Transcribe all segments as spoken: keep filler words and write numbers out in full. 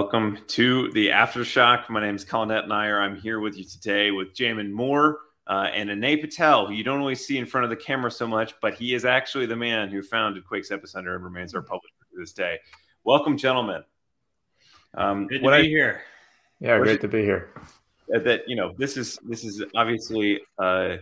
Welcome to the Aftershock. My name is Colinette Nyer. I'm here with you today with Jamin Moore uh, and Anae Patel, who you don't always see in front of the camera so much, but he is actually the man who founded Quake's Epicenter and remains our publisher to this day. Welcome, gentlemen. Um, good to I, be here. Yeah, great to be here. That you know, this is this is obviously. Uh,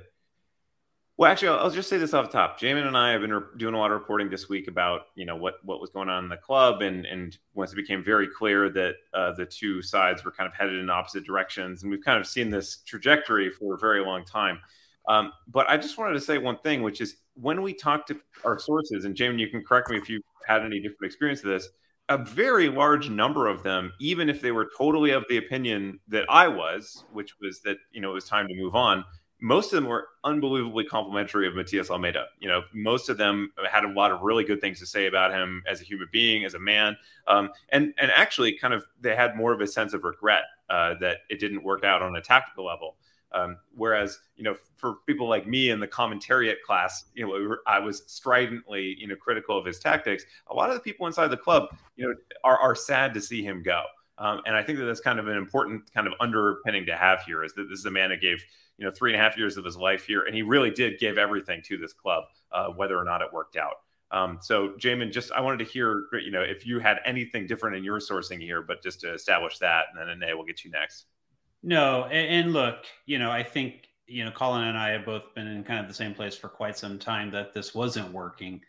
Well, actually, I'll, I'll just say this off the top. Jamin and I have been re- doing a lot of reporting this week about, you know, what, what was going on in the club. And, and once it became very clear that uh, the two sides were kind of headed in opposite directions. And we've kind of seen this trajectory for a very long time. Um, but I just wanted to say one thing, which is when we talked to our sources, and Jamin, you can correct me if you've had any different experience of this, a very large number of them, even if they were totally of the opinion that I was, which was that, you know, it was time to move on, most of them were unbelievably complimentary of Matías Almeyda. You know, most of them had a lot of really good things to say about him as a human being, as a man. Um, and and actually kind of they had more of a sense of regret uh, that it didn't work out on a tactical level. Um, whereas, you know, for people like me in the commentariat class, you know, I was stridently, you know, critical of his tactics. A lot of the people inside the club, you know, are, are sad to see him go. Um, and I think that that's kind of an important kind of underpinning to have here is that this is a man who gave, you know, three and a half years of his life here. And he really did give everything to this club, uh, whether or not it worked out. Um, so, Jamin, just I wanted to hear, you know, if you had anything different in your sourcing here, but just to establish that, and then Anae will get you next. No, and, and look, you know, I think, you know, Colin and I have both been in kind of the same place for quite some time that this wasn't working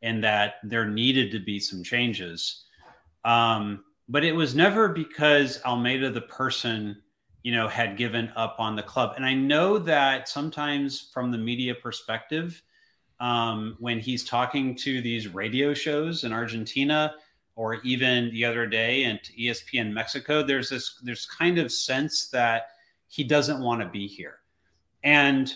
and that there needed to be some changes. Um But it was never because Almeyda, the person, you know, had given up on the club. And I know that sometimes from the media perspective, um, when he's talking to these radio shows in Argentina or even the other day at E S P N Mexico, there's this there's kind of sense that he doesn't want to be here. And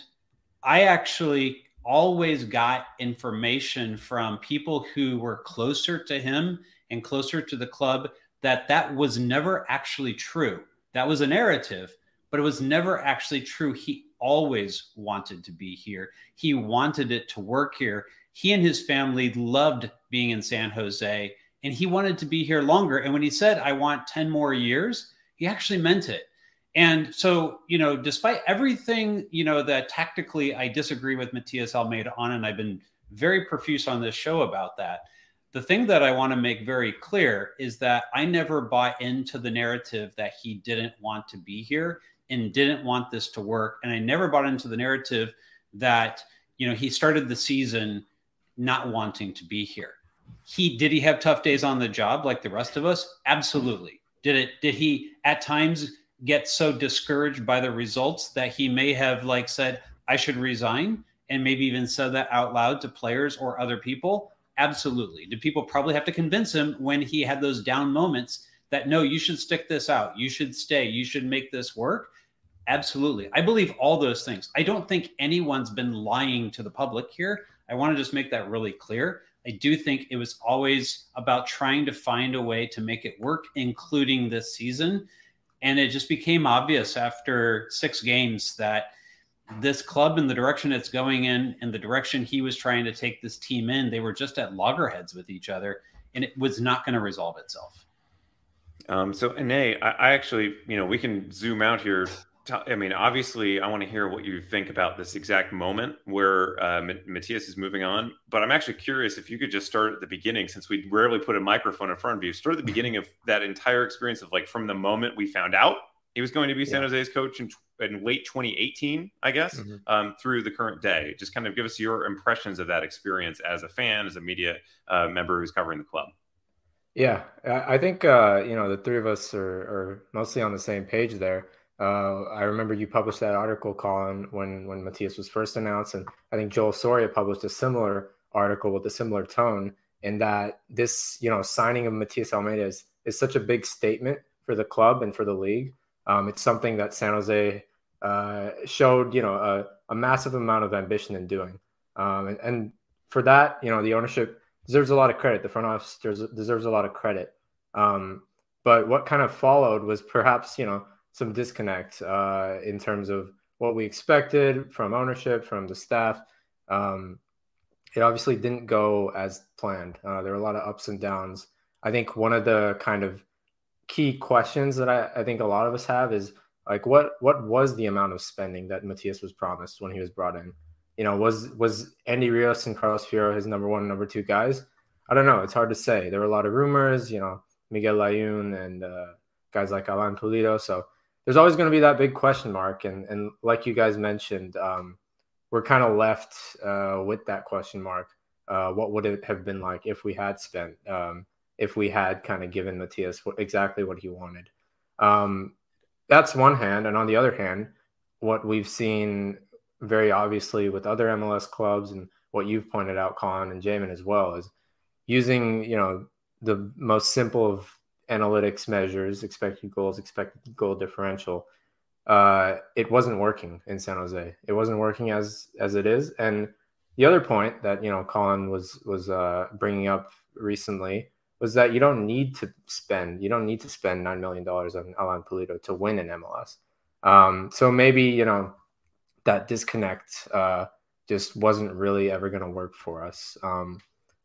I actually always got information from people who were closer to him and closer to the club that that was never actually true. That was a narrative, but it was never actually true. He always wanted to be here. He wanted it to work here. He and his family loved being in San Jose, and he wanted to be here longer. And when he said, I want ten more years, he actually meant it. And so, you know, despite everything, you know, that tactically I disagree with Matías Almeyda on, and I've been very profuse on this show about that, the thing that I want to make very clear is that I never bought into the narrative that he didn't want to be here and didn't want this to work. And I never bought into the narrative that, you know, he started the season not wanting to be here. He, did he have tough days on the job like the rest of us? Absolutely. Did it, did he at times get so discouraged by the results that he may have like said, I should resign, and maybe even said that out loud to players or other people? Absolutely. Did people probably have to convince him when he had those down moments that, no, you should stick this out. You should stay. You should make this work. Absolutely. I believe all those things. I don't think anyone's been lying to the public here. I want to just make that really clear. I do think it was always about trying to find a way to make it work, including this season. And it just became obvious after six games that this club and the direction it's going in and the direction he was trying to take this team in, they were just at loggerheads with each other, and it was not going to resolve itself. Um, so, Anae, I, I actually, you know, we can zoom out here. I mean, obviously, I want to hear what you think about this exact moment where uh, Matías is moving on. But I'm actually curious if you could just start at the beginning, since we rarely put a microphone in front of you. Start at the beginning of that entire experience of, like, from the moment we found out he was going to be San yeah. Jose's coach in, in late twenty eighteen, I guess, mm-hmm. um, through the current day. Just kind of give us your impressions of that experience as a fan, as a media uh, member who's covering the club. Yeah, I think, uh, you know, the three of us are, are mostly on the same page there. Uh, I remember you published that article, Colin, when, when Matías was first announced. And I think Joel Soria published a similar article with a similar tone in that this, you know, signing of Matías Almeyda is, is such a big statement for the club and for the league. Um, it's something that San Jose uh, showed, you know, a, a massive amount of ambition in doing. Um, and, and for that, you know, the ownership deserves a lot of credit. The front office deserves a lot of credit. Um, but what kind of followed was perhaps, you know, some disconnect uh, in terms of what we expected from ownership, from the staff. Um, it obviously didn't go as planned. Uh, there were a lot of ups and downs. I think one of the kind of key questions that I, I think a lot of us have is, like, what what was the amount of spending that Matías was promised when he was brought in? You know, was was Andy Rios and Carlos Fierro his number one and number two guys? I don't know. It's hard to say. There were a lot of rumors, you know, Miguel Layún and uh, guys like Alan Pulido. So there's always going to be that big question mark. And, and like you guys mentioned, um, we're kind of left uh, with that question mark. Uh, what would it have been like if we had spent, um, if we had kind of given Matías exactly what he wanted? Um, that's one hand. And on the other hand, what we've seen very obviously with other M L S clubs, and what you've pointed out, Colin and Jamin as well, is using, you know, the most simple of analytics measures, expected goals, expected goal differential. Uh, it wasn't working in San Jose. It wasn't working as, as it is. And the other point that, you know, Colin was, was uh, bringing up recently was that you don't need to spend, you don't need to spend nine million dollars on Alan Pulido to win in M L S. Um, so maybe, you know, that disconnect uh, just wasn't really ever going to work for us. Um,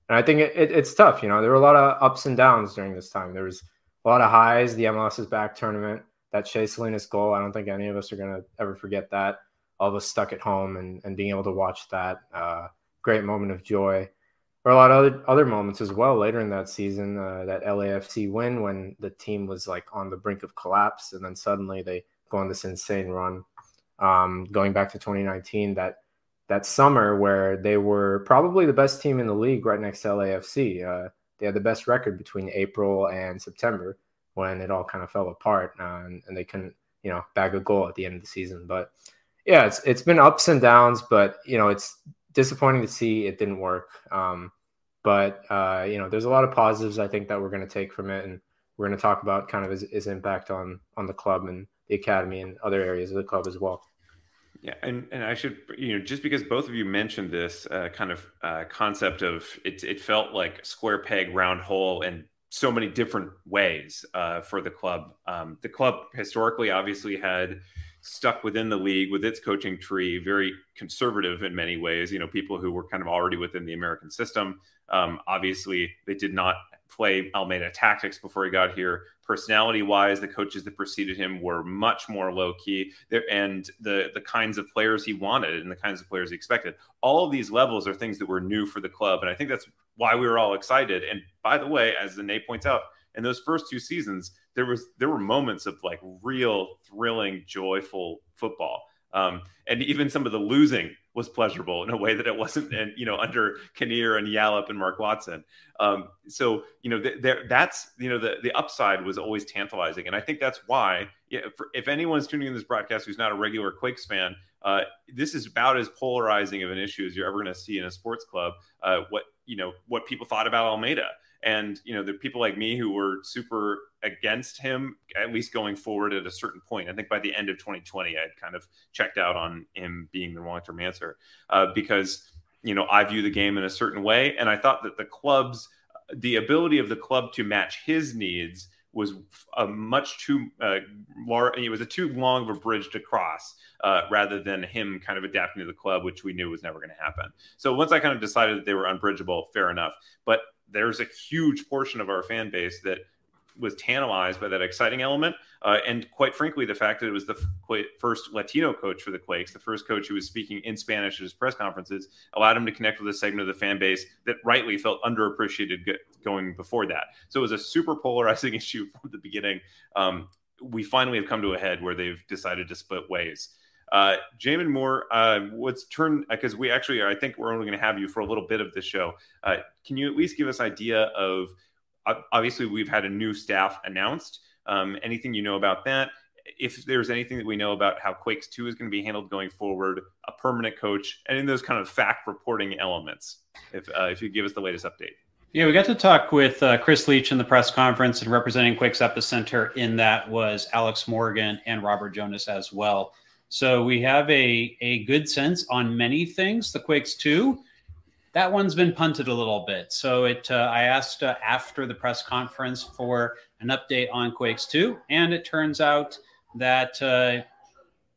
and I think it, it, it's tough. You know, there were a lot of ups and downs during this time. There was a lot of highs, the M L S is back tournament, that Shea Salinas goal. I don't think any of us are going to ever forget that. All of us stuck at home and, and being able to watch that uh, great moment of joy. Or a lot of other, other moments as well later in that season, uh, that L A F C win when the team was like on the brink of collapse, and then suddenly they go on this insane run. Um, going back to twenty nineteen, that that summer where they were probably the best team in the league right next to L A F C. Uh, they had the best record between April and September when it all kind of fell apart uh, and, and they couldn't, you know, bag a goal at the end of the season. But yeah, it's it's been ups and downs, but, you know, it's disappointing to see it didn't work. Um, but, uh, you know, there's a lot of positives, I think, that we're going to take from it. And we're going to talk about kind of his, his impact on, on the club and the academy and other areas of the club as well. Yeah. And, and I should, you know, just because both of you mentioned this uh, kind of uh, concept of it, it felt like square peg, round hole in so many different ways uh, for the club. Um, the club historically obviously had stuck within the league with its coaching tree, very conservative in many ways, you know, people who were kind of already within the American system. Um, obviously, they did not play Almeyda tactics before he got here. Personality-wise, the coaches that preceded him were much more low-key, there, and the, the kinds of players he wanted and the kinds of players he expected. All of these levels are things that were new for the club, and I think that's why we were all excited. And by the way, as Anae points out, in those first two seasons, there was there were moments of like real, thrilling, joyful football. Um, and even some of the losing was pleasurable in a way that it wasn't, and, you know, under Kinnear and Yallop and Mark Watson. Um, so, you know, th- there, that's, you know, the, the upside was always tantalizing. And I think that's why, yeah, for, if anyone's tuning in this broadcast who's not a regular Quakes fan, uh, this is about as polarizing of an issue as you're ever going to see in a sports club, uh, what, you know, what people thought about Almeyda. And, you know, the people like me who were super against him, at least going forward at a certain point. I think by the end of twenty twenty, I had kind of checked out on him being the long-term answer uh, because, you know, I view the game in a certain way. And I thought that the club's, the ability of the club to match his needs was a much too uh, large, it was a too long of a bridge to cross uh, rather than him kind of adapting to the club, which we knew was never going to happen. So once I kind of decided that they were unbridgeable, fair enough. But there's a huge portion of our fan base that was tantalized by that exciting element. Uh, and quite frankly, the fact that it was the f- first Latino coach for the Quakes, the first coach who was speaking in Spanish at his press conferences, allowed him to connect with a segment of the fan base that rightly felt underappreciated go- going before that. So it was a super polarizing issue from the beginning. Um, we finally have come to a head where they've decided to split ways. Uh, Jamin Moore, uh, let's turn, because we actually are, I think we're only going to have you for a little bit of this show. Uh, can you at least give us an idea of, obviously we've had a new staff announced, um, anything you know about that? If there's anything that we know about how Quakes two is going to be handled going forward, a permanent coach, and in those kind of fact reporting elements, if uh, if you give us the latest update. Yeah, we got to talk with uh, Chris Leitch in the press conference, and representing Quake's Epicenter in that was Alex Morgan and Robert Jonas as well. So we have a, a good sense on many things. The Quakes two, that one's been punted a little bit. So it uh, I asked uh, after the press conference for an update on Quakes two, and it turns out that, uh,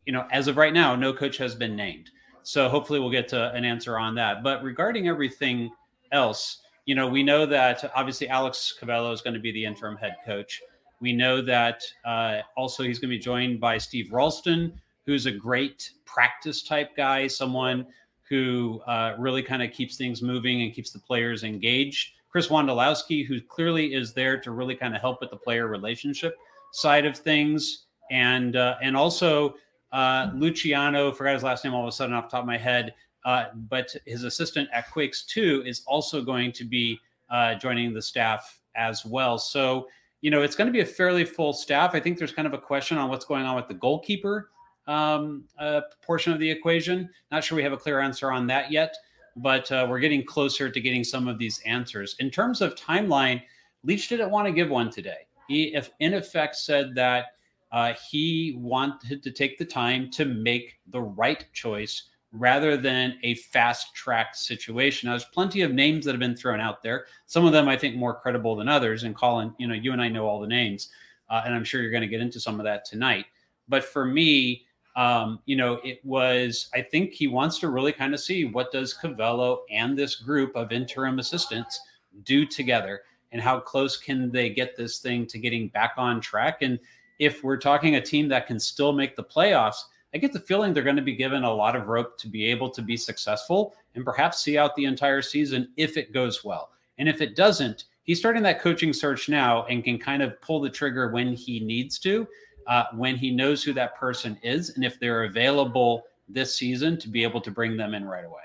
you know, as of right now, no coach has been named. So hopefully we'll get to an answer on that. But regarding everything else, you know, we know that obviously Alex Covelo is going to be the interim head coach. We know that uh, also he's going to be joined by Steve Ralston, who's a great practice type guy, someone who uh, really kind of keeps things moving and keeps the players engaged. Chris Wondolowski, who clearly is there to really kind of help with the player relationship side of things. And uh, and also uh, Luciano, forgot his last name all of a sudden off the top of my head, uh, but his assistant at Quake's too is also going to be uh, joining the staff as well. So, you know, it's going to be a fairly full staff. I think there's kind of a question on what's going on with the goalkeeper um, uh, portion of the equation. Not sure we have a clear answer on that yet, but uh, we're getting closer to getting some of these answers. In terms of timeline, Leitch didn't want to give one today. He, if in effect, said that uh, he wanted to take the time to make the right choice rather than a fast-track situation. Now, there's plenty of names that have been thrown out there. Some of them, I think, more credible than others. And Colin, you know, you and I know all the names, uh, and I'm sure you're going to get into some of that tonight. But for me, um, you know, it was, I think he wants to really kind of see what does Covelo and this group of interim assistants do together and how close can they get this thing to getting back on track. And if we're talking a team that can still make the playoffs, I get the feeling they're going to be given a lot of rope to be able to be successful and perhaps see out the entire season if it goes well. And if it doesn't, he's starting that coaching search now and can kind of pull the trigger when he needs to, uh, when he knows who that person is, and if they're available this season to be able to bring them in right away.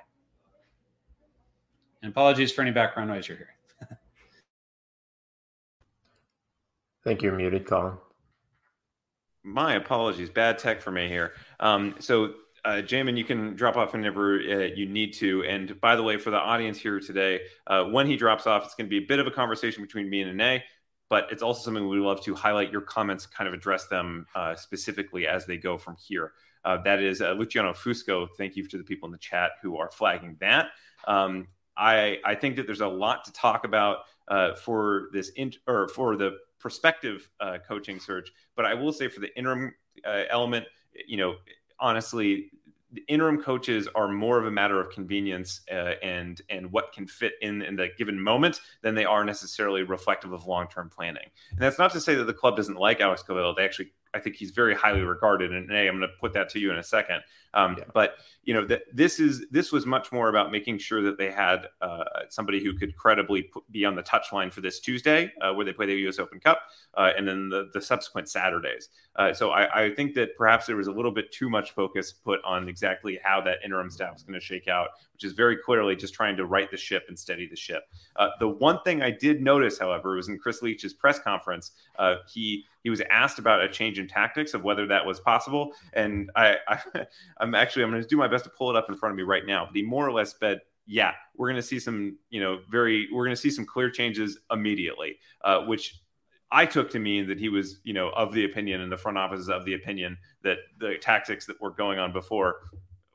And apologies for any background noise you're hearing. I think you're muted, Colin. My apologies. Bad tech for me here. Um, so, uh, Jamin, you can drop off whenever uh, you need to. And by the way, for the audience here today, uh, when he drops off, it's going to be a bit of a conversation between me and Anae, but it's also something we love to highlight your comments, kind of address them uh, specifically as they go from here. Uh, that is uh, Luciano Fusco. Thank you to the people in the chat who are flagging that. Um, I, I think that there's a lot to talk about uh, for this in- or for the prospective uh, coaching search, but I will say for the interim uh, element, you know, honestly, the interim coaches are more of a matter of convenience uh, and and what can fit in in the given moment than they are necessarily reflective of long-term planning. And that's not to say that the club doesn't like Alex Covelo. They actually, I think he's very highly regarded, and hey, I'm going to put that to you in a second. Um, yeah. But you know, that this is this was much more about making sure that they had uh, somebody who could credibly put, be on the touchline for this Tuesday, uh, where they play the U S Open Cup, uh, and then the, the subsequent Saturdays. Uh, so I, I think that perhaps there was a little bit too much focus put on exactly how that interim staff is going to shake out, which is very clearly just trying to right the ship and steady the ship. Uh, the one thing I did notice, however, was in Chris Leitch's press conference, uh, he he was asked about a change in tactics of whether that was possible, and I, I I'm actually I'm going to do my best to pull it up in front of me right now. But he more or less said, "Yeah, we're going to see some, you know, very we're going to see some clear changes immediately," uh, which I took to mean that he was, you know, of the opinion, and the front office is of the opinion that the tactics that were going on before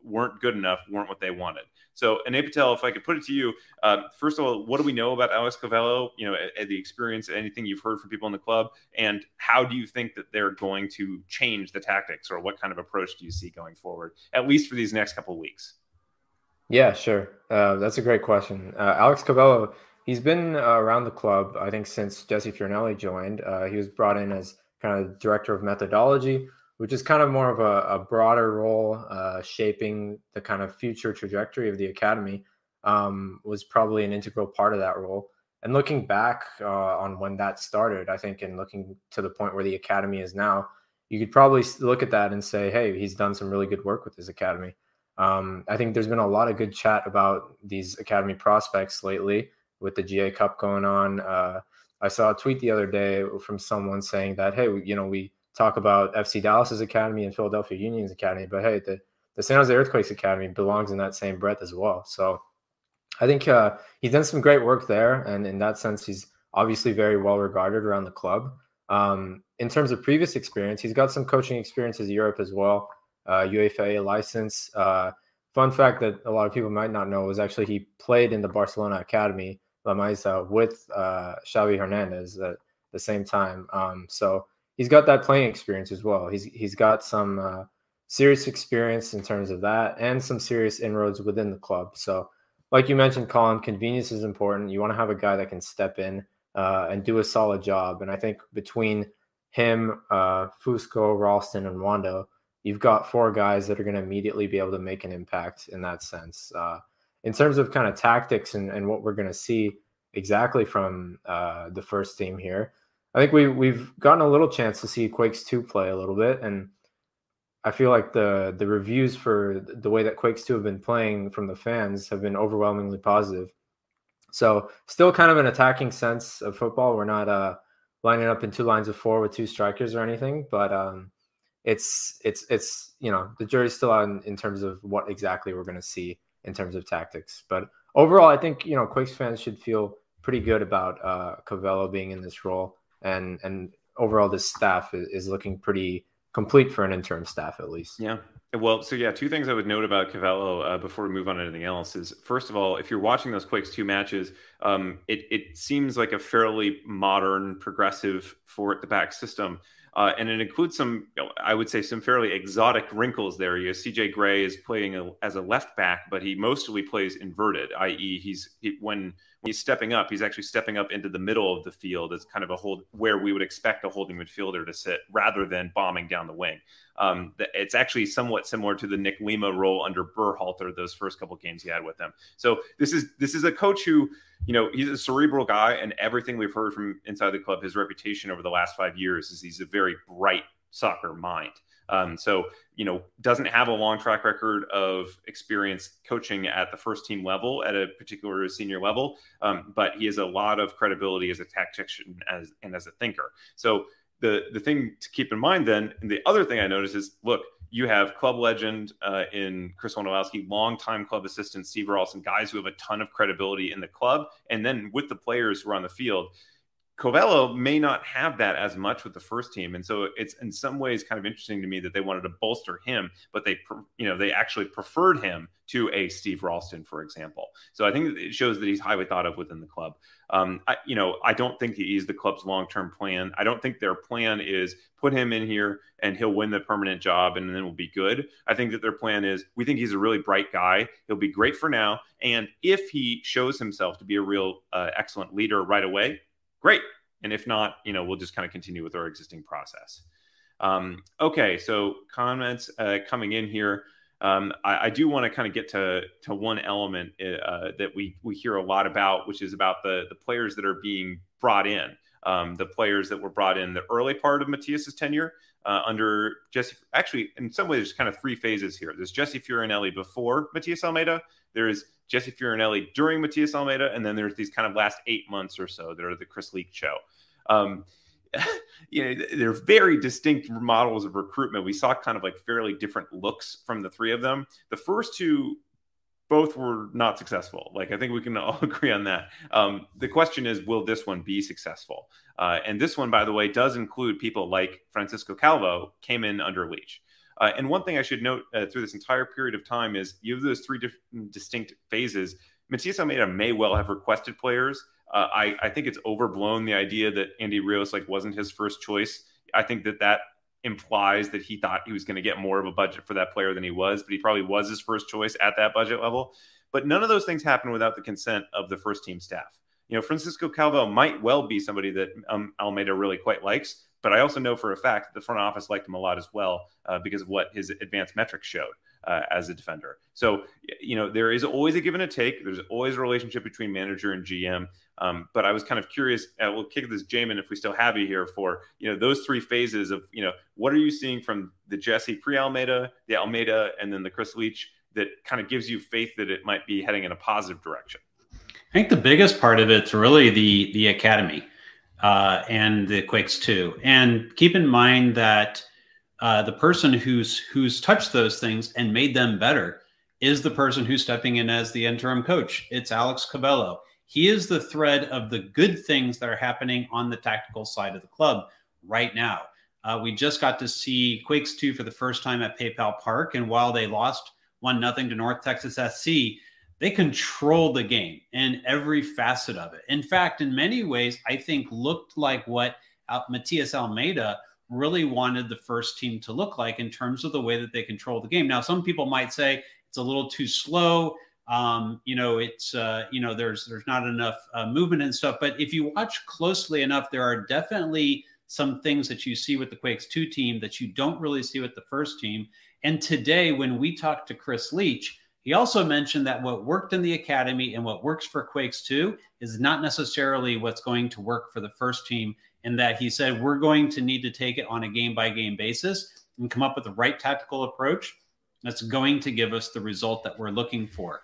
weren't good enough, weren't what they wanted. So, Anae Patel, if I could put it to you, uh, first of all, what do we know about Alex Covelo, you know, at, at the experience, anything you've heard from people in the club, and how do you think that they're going to change the tactics, or what kind of approach do you see going forward, at least for these next couple of weeks? Yeah, sure. Uh, that's a great question. Uh, Alex Covelo, he's been uh, around the club, I think, since Jesse Fioranelli joined. Uh, he was brought in as kind of director of methodology, which is kind of more of a, a broader role, uh, shaping the kind of future trajectory of the academy, um, was probably an integral part of that role. And looking back uh, on when that started, I think, and looking to the point where the academy is now, you could probably look at that and say, hey, he's done some really good work with his academy. Um, I think there's been a lot of good chat about these academy prospects lately with the G A Cup going on. Uh, I saw a tweet the other day from someone saying that, hey, you know, we talk about F C Dallas's academy and Philadelphia Union's academy, but hey, the, the San Jose Earthquakes academy belongs in that same breath as well. So I think uh, he's done some great work there, and in that sense, he's obviously very well regarded around the club. Um, in terms of previous experience, he's got some coaching experiences in Europe as well, uh, UEFA license. Uh, fun fact that a lot of people might not know was actually he played in the Barcelona academy, La Maisa, with uh, Xavi Hernandez at the same time. Um, so he's got that playing experience as well. He's he's got some uh, serious experience in terms of that, and some serious inroads within the club. So, like you mentioned, Colin, convenience is important. You want to have a guy that can step in uh, and do a solid job. And I think between him, uh, Fusco, Ralston, and Wando, you've got four guys that are going to immediately be able to make an impact in that sense. Uh, in terms of kind of tactics and, and what we're going to see exactly from uh, the first team here, I think we, we've gotten a little chance to see Quakes two play a little bit, and I feel like the the reviews for the way that Quakes two have been playing from the fans have been overwhelmingly positive. So still kind of an attacking sense of football. We're not uh, lining up in two lines of four with two strikers or anything, but um, it's, it's, it's, you know, the jury's still out in, in terms of what exactly we're going to see in terms of tactics. But overall, I think, you know, Quakes fans should feel pretty good about uh, Covelo being in this role, and, and overall this staff is, is looking pretty complete for an interim staff, at least. Yeah. Well, so yeah, two things I would note about Covelo uh, before we move on to anything else is, first of all, if you're watching those Quakes two matches, um, it, it seems like a fairly modern, progressive four-at-the-back system. Uh, and it includes some, you know, I would say, some fairly exotic wrinkles there. You know, C J Gray is playing a, as a left back, but he mostly plays inverted, that is he's he, when, when he's stepping up, he's actually stepping up into the middle of the field as kind of a hold where we would expect a holding midfielder to sit rather than bombing down the wing. Um, it's actually somewhat similar to the Nick Lima role under Berhalter, those first couple of games he had with them. So this is this is a coach who, you know, he's a cerebral guy, and everything we've heard from inside the club, his reputation over the last five years is he's a very bright soccer mind. Um, so, you know, doesn't have a long track record of experience coaching at the first team level, at a particular senior level, um, but he has a lot of credibility as a tactician as, and as a thinker. So The the thing to keep in mind then, and the other thing I noticed is, look, you have club legend uh, in Chris Wondolowski, longtime club assistant Steve Ralston, guys who have a ton of credibility in the club, and then with the players who are on the field. Covelo may not have that as much with the first team, and so it's in some ways kind of interesting to me that they wanted to bolster him, but they, you know, they actually preferred him to a Steve Ralston, for example. So I think it shows that he's highly thought of within the club. Um, I, you know, I don't think he's the club's long-term plan. I don't think their plan is put him in here and he'll win the permanent job and then we'll be good. I think that their plan is, we think he's a really bright guy. He'll be great for now, and if he shows himself to be a real uh, excellent leader right away, great. And if not, you know, we'll just kind of continue with our existing process. Um, okay. So comments uh, coming in here. Um, I, I do want to kind of get to to one element uh, that we we hear a lot about, which is about the the players that are being brought in. Um, the players that were brought in the early part of Matias's tenure uh, under Jesse. Actually, in some ways, there's kind of three phases here. There's Jesse Fioranelli before Matías Almeyda. There is Jesse Fioranelli during Matías Almeyda, and then there's these kind of last eight months or so that are the Chris Leitch show. Um, you know, they're very distinct models of recruitment. We saw kind of like fairly different looks from the three of them. The first two, both were not successful. Like, I think we can all agree on that. Um, the question is, will this one be successful? Uh, and this one, by the way, does include people like Francisco Calvo, came in under Leitch. Uh, and one thing I should note uh, through this entire period of time is you have those three diff- distinct phases. Matías Almeyda may well have requested players. Uh, I, I think it's overblown, the idea that Andy Rios like wasn't his first choice. I think that that implies that he thought he was going to get more of a budget for that player than he was, but he probably was his first choice at that budget level. But none of those things happen without the consent of the first team staff. You know, Francisco Calvo might well be somebody that um, Almeyda really quite likes. But I also know for a fact that the front office liked him a lot as well uh, because of what his advanced metrics showed uh, as a defender. So, you know, there is always a give and a take. There's always a relationship between manager and G M. Um, but I was kind of curious. Uh, we'll kick this, Jamin, if we still have you here for, you know, those three phases of, you know, what are you seeing from the Jesse pre-Almeyda, the Almeyda, and then the Chris Leitch that kind of gives you faith that it might be heading in a positive direction? I think the biggest part of it's really the the academy. Uh, and the Quakes too. And keep in mind that uh, the person who's who's touched those things and made them better is the person who's stepping in as the interim coach. It's Alex Covelo. He is the thread of the good things that are happening on the tactical side of the club right now. Uh, we just got to see Quakes two for the first time at PayPal Park. And while they lost one nothing to North Texas S C, they controlled the game in every facet of it. In fact, in many ways, I think looked like what Matías Almeyda really wanted the first team to look like in terms of the way that they control the game. Now, some people might say it's a little too slow. Um, you know, it's, uh, you know, there's, there's not enough uh, movement and stuff. But if you watch closely enough, there are definitely some things that you see with the Quakes two team that you don't really see with the first team. And today, when we talked to Chris Leitch, he also mentioned that what worked in the academy and what works for Quakes two is not necessarily what's going to work for the first team, and that he said we're going to need to take it on a game-by-game basis and come up with the right tactical approach that's going to give us the result that we're looking for.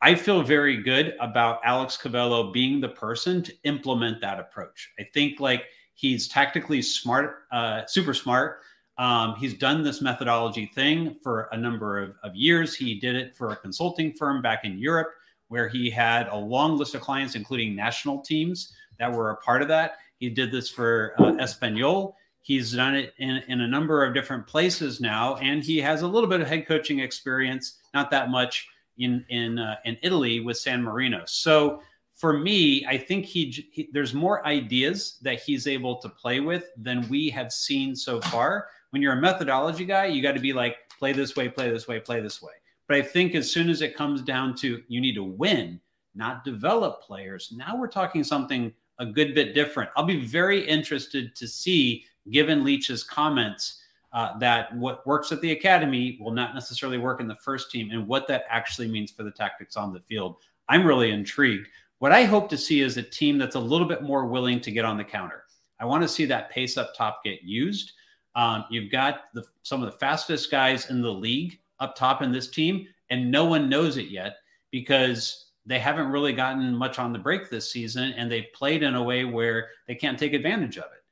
I feel very good about Alex Covelo being the person to implement that approach. I think like he's tactically smart, uh, super smart. Um, he's done this methodology thing for a number of, of years. He did it for a consulting firm back in Europe where he had a long list of clients, including national teams that were a part of that. He did this for uh, Espanyol. He's done it in, in a number of different places now, and he has a little bit of head coaching experience, not that much, in in uh, in Italy with San Marino. So for me, I think he, he there's more ideas that he's able to play with than we have seen so far. When you're a methodology guy, you got to be like, play this way, play this way, play this way. But I think as soon as it comes down to you need to win, not develop players, now we're talking something a good bit different. I'll be very interested to see, given Leitch's comments, uh, that what works at the academy will not necessarily work in the first team and what that actually means for the tactics on the field. I'm really intrigued. What I hope to see is a team that's a little bit more willing to get on the counter. I want to see that pace up top get used. Um, you've got the, some of the fastest guys in the league up top in this team, and no one knows it yet because they haven't really gotten much on the break this season, and they've played in a way where they can't take advantage of it.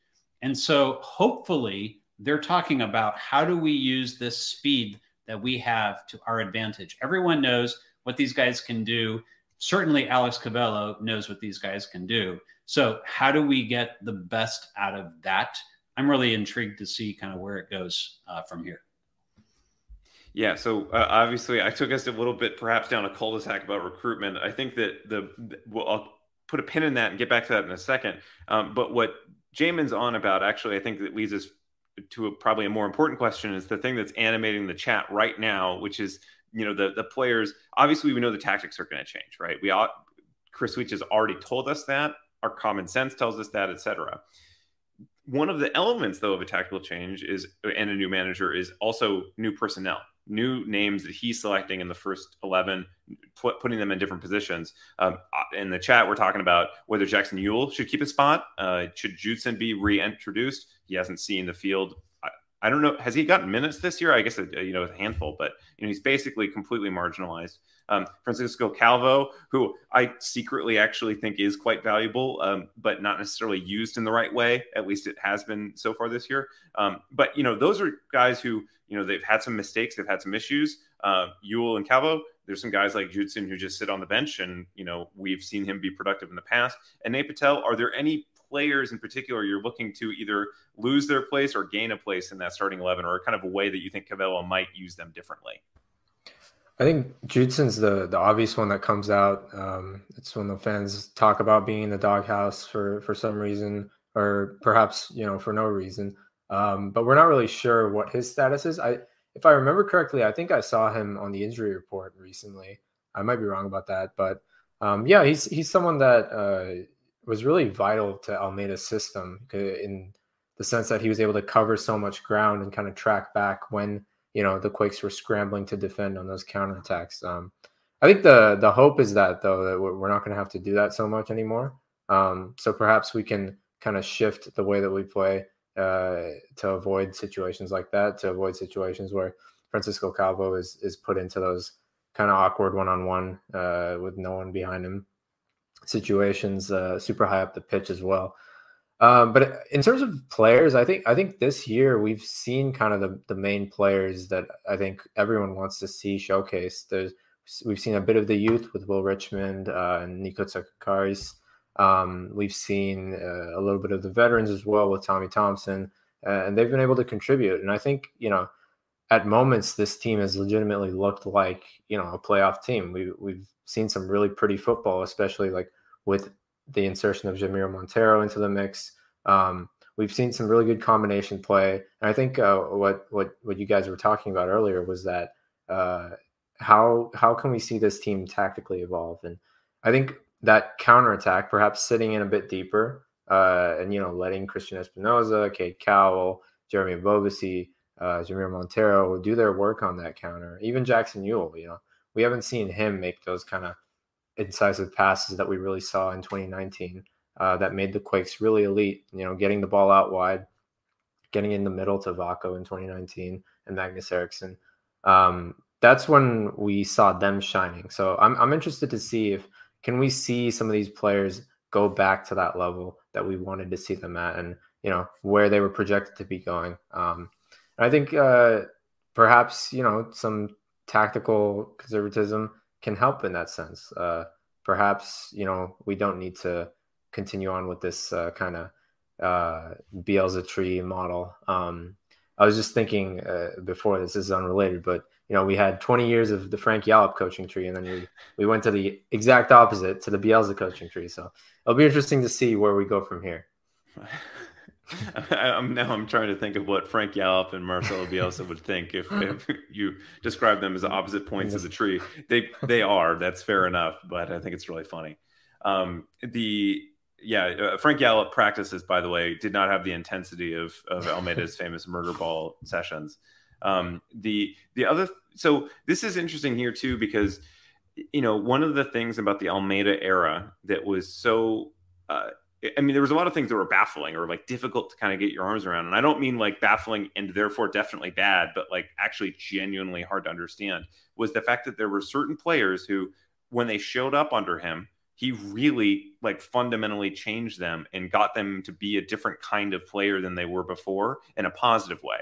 And so hopefully they're talking about how do we use this speed that we have to our advantage. Everyone knows what these guys can do. Certainly Alex Covelo knows what these guys can do. So how do we get the best out of that? I'm really intrigued to see kind of where it goes uh, from here. Yeah, so uh, obviously I took us a little bit perhaps down a cul-de-sac about recruitment. I think that the, the well, I'll put a pin in that and get back to that in a second. Um, but what Jamin's on about, actually, I think that leads us to a, probably a more important question, is the thing that's animating the chat right now, which is, you know, the the players. Obviously, we know the tactics are going to change, right? We all, Chris Leitch has already told us that. Our common sense tells us that, et cetera. One of the elements, though, of a tactical change is, and a new manager, is also new personnel, new names that he's selecting in the first eleven, put, putting them in different positions. Um, in the chat, we're talking about whether Jackson Yueill should keep his spot. Uh, should Judson be reintroduced? He hasn't seen the field. I, I don't know. Has he gotten minutes this year? I guess, a, you know, a handful, but you know, he's basically completely marginalized. Um, Francisco Calvo, who I secretly actually think is quite valuable, um, but not necessarily used in the right way. At least it has been so far this year. Um, but, you know, those are guys who, you know, they've had some mistakes. They've had some issues. Uh, Yueill and Calvo, there's some guys like Judson who just sit on the bench and, you know, we've seen him be productive in the past. And Anae Patel, are there any players in particular you're looking to either lose their place or gain a place in that starting eleven, or kind of a way that you think Covelo might use them differently? I think Judson's the, the obvious one that comes out. Um, it's when the fans talk about being in the doghouse for, for some reason, or perhaps, you know, for no reason. Um, but we're not really sure what his status is. I, if I remember correctly, I think I saw him on the injury report recently. I might be wrong about that, but um, yeah, he's, he's someone that uh, was really vital to Almeida's system in the sense that he was able to cover so much ground and kind of track back when, you know, the Quakes were scrambling to defend on those counterattacks. Um, I think the the hope is that, though, that we're not going to have to do that so much anymore. Um, so perhaps we can kind of shift the way that we play uh, to avoid situations like that, to avoid situations where Francisco Calvo is is put into those kind of awkward one-on-one uh, with no one behind him situations, uh, super high up the pitch as well. Um, but in terms of players, I think I think this year we've seen kind of the, the main players that I think everyone wants to see showcased. There's, we've seen a bit of the youth with Will Richmond uh, and Nico Tsakakaris. Um, we've seen uh, a little bit of the veterans as well with Tommy Thompson, uh, and they've been able to contribute. And I think, you know, at moments this team has legitimately looked like, you know, a playoff team. We, we've seen some really pretty football, especially like with the insertion of Jamiro Monteiro into the mix. Um, we've seen some really good combination play. And I think uh, what, what, what you guys were talking about earlier was that uh, how, how can we see this team tactically evolve? And I think that counterattack, perhaps sitting in a bit deeper, uh, and, you know, letting Cristian Espinoza, Cade Cowell, Jeremy Ebobisse, uh, Jamiro Monteiro do their work on that counter. Even Jackson Yueill, you know, we haven't seen him make those kind of incisive passes that we really saw in twenty nineteen uh, that made the Quakes really elite, you know, getting the ball out wide, getting in the middle to Vaco in twenty nineteen and Magnus Eriksson. Um, that's when we saw them shining. So I'm I'm interested to see if, can we see some of these players go back to that level that we wanted to see them at and, you know, where they were projected to be going. Um, and I think uh, perhaps, you know, some tactical conservatism can help in that sense. Uh, perhaps, you know, we don't need to continue on with this uh, kind of uh, Bielsa tree model. Um, I was just thinking uh, before, this is unrelated, but, you know, we had twenty years of the Frank Yallop coaching tree, and then we, we went to the exact opposite, to the Bielsa coaching tree. So it'll be interesting to see where we go from here. I'm, now I'm trying to think of what Frank Yallop and Marcelo Bielsa would think if, if you describe them as the opposite points of the tree. They they are. That's fair enough, but I think it's really funny. Um, the yeah, uh, Frank Yallop practices, by the way, did not have the intensity of of Almeida's famous murder ball sessions. Um, the the other so this is interesting here too, because, you know, one of the things about the Almeyda era that was so. Uh, I mean, there was a lot of things that were baffling or like difficult to kind of get your arms around. And I don't mean like baffling and therefore definitely bad, but like actually genuinely hard to understand was the fact that there were certain players who, when they showed up under him, he really like fundamentally changed them and got them to be a different kind of player than they were before in a positive way.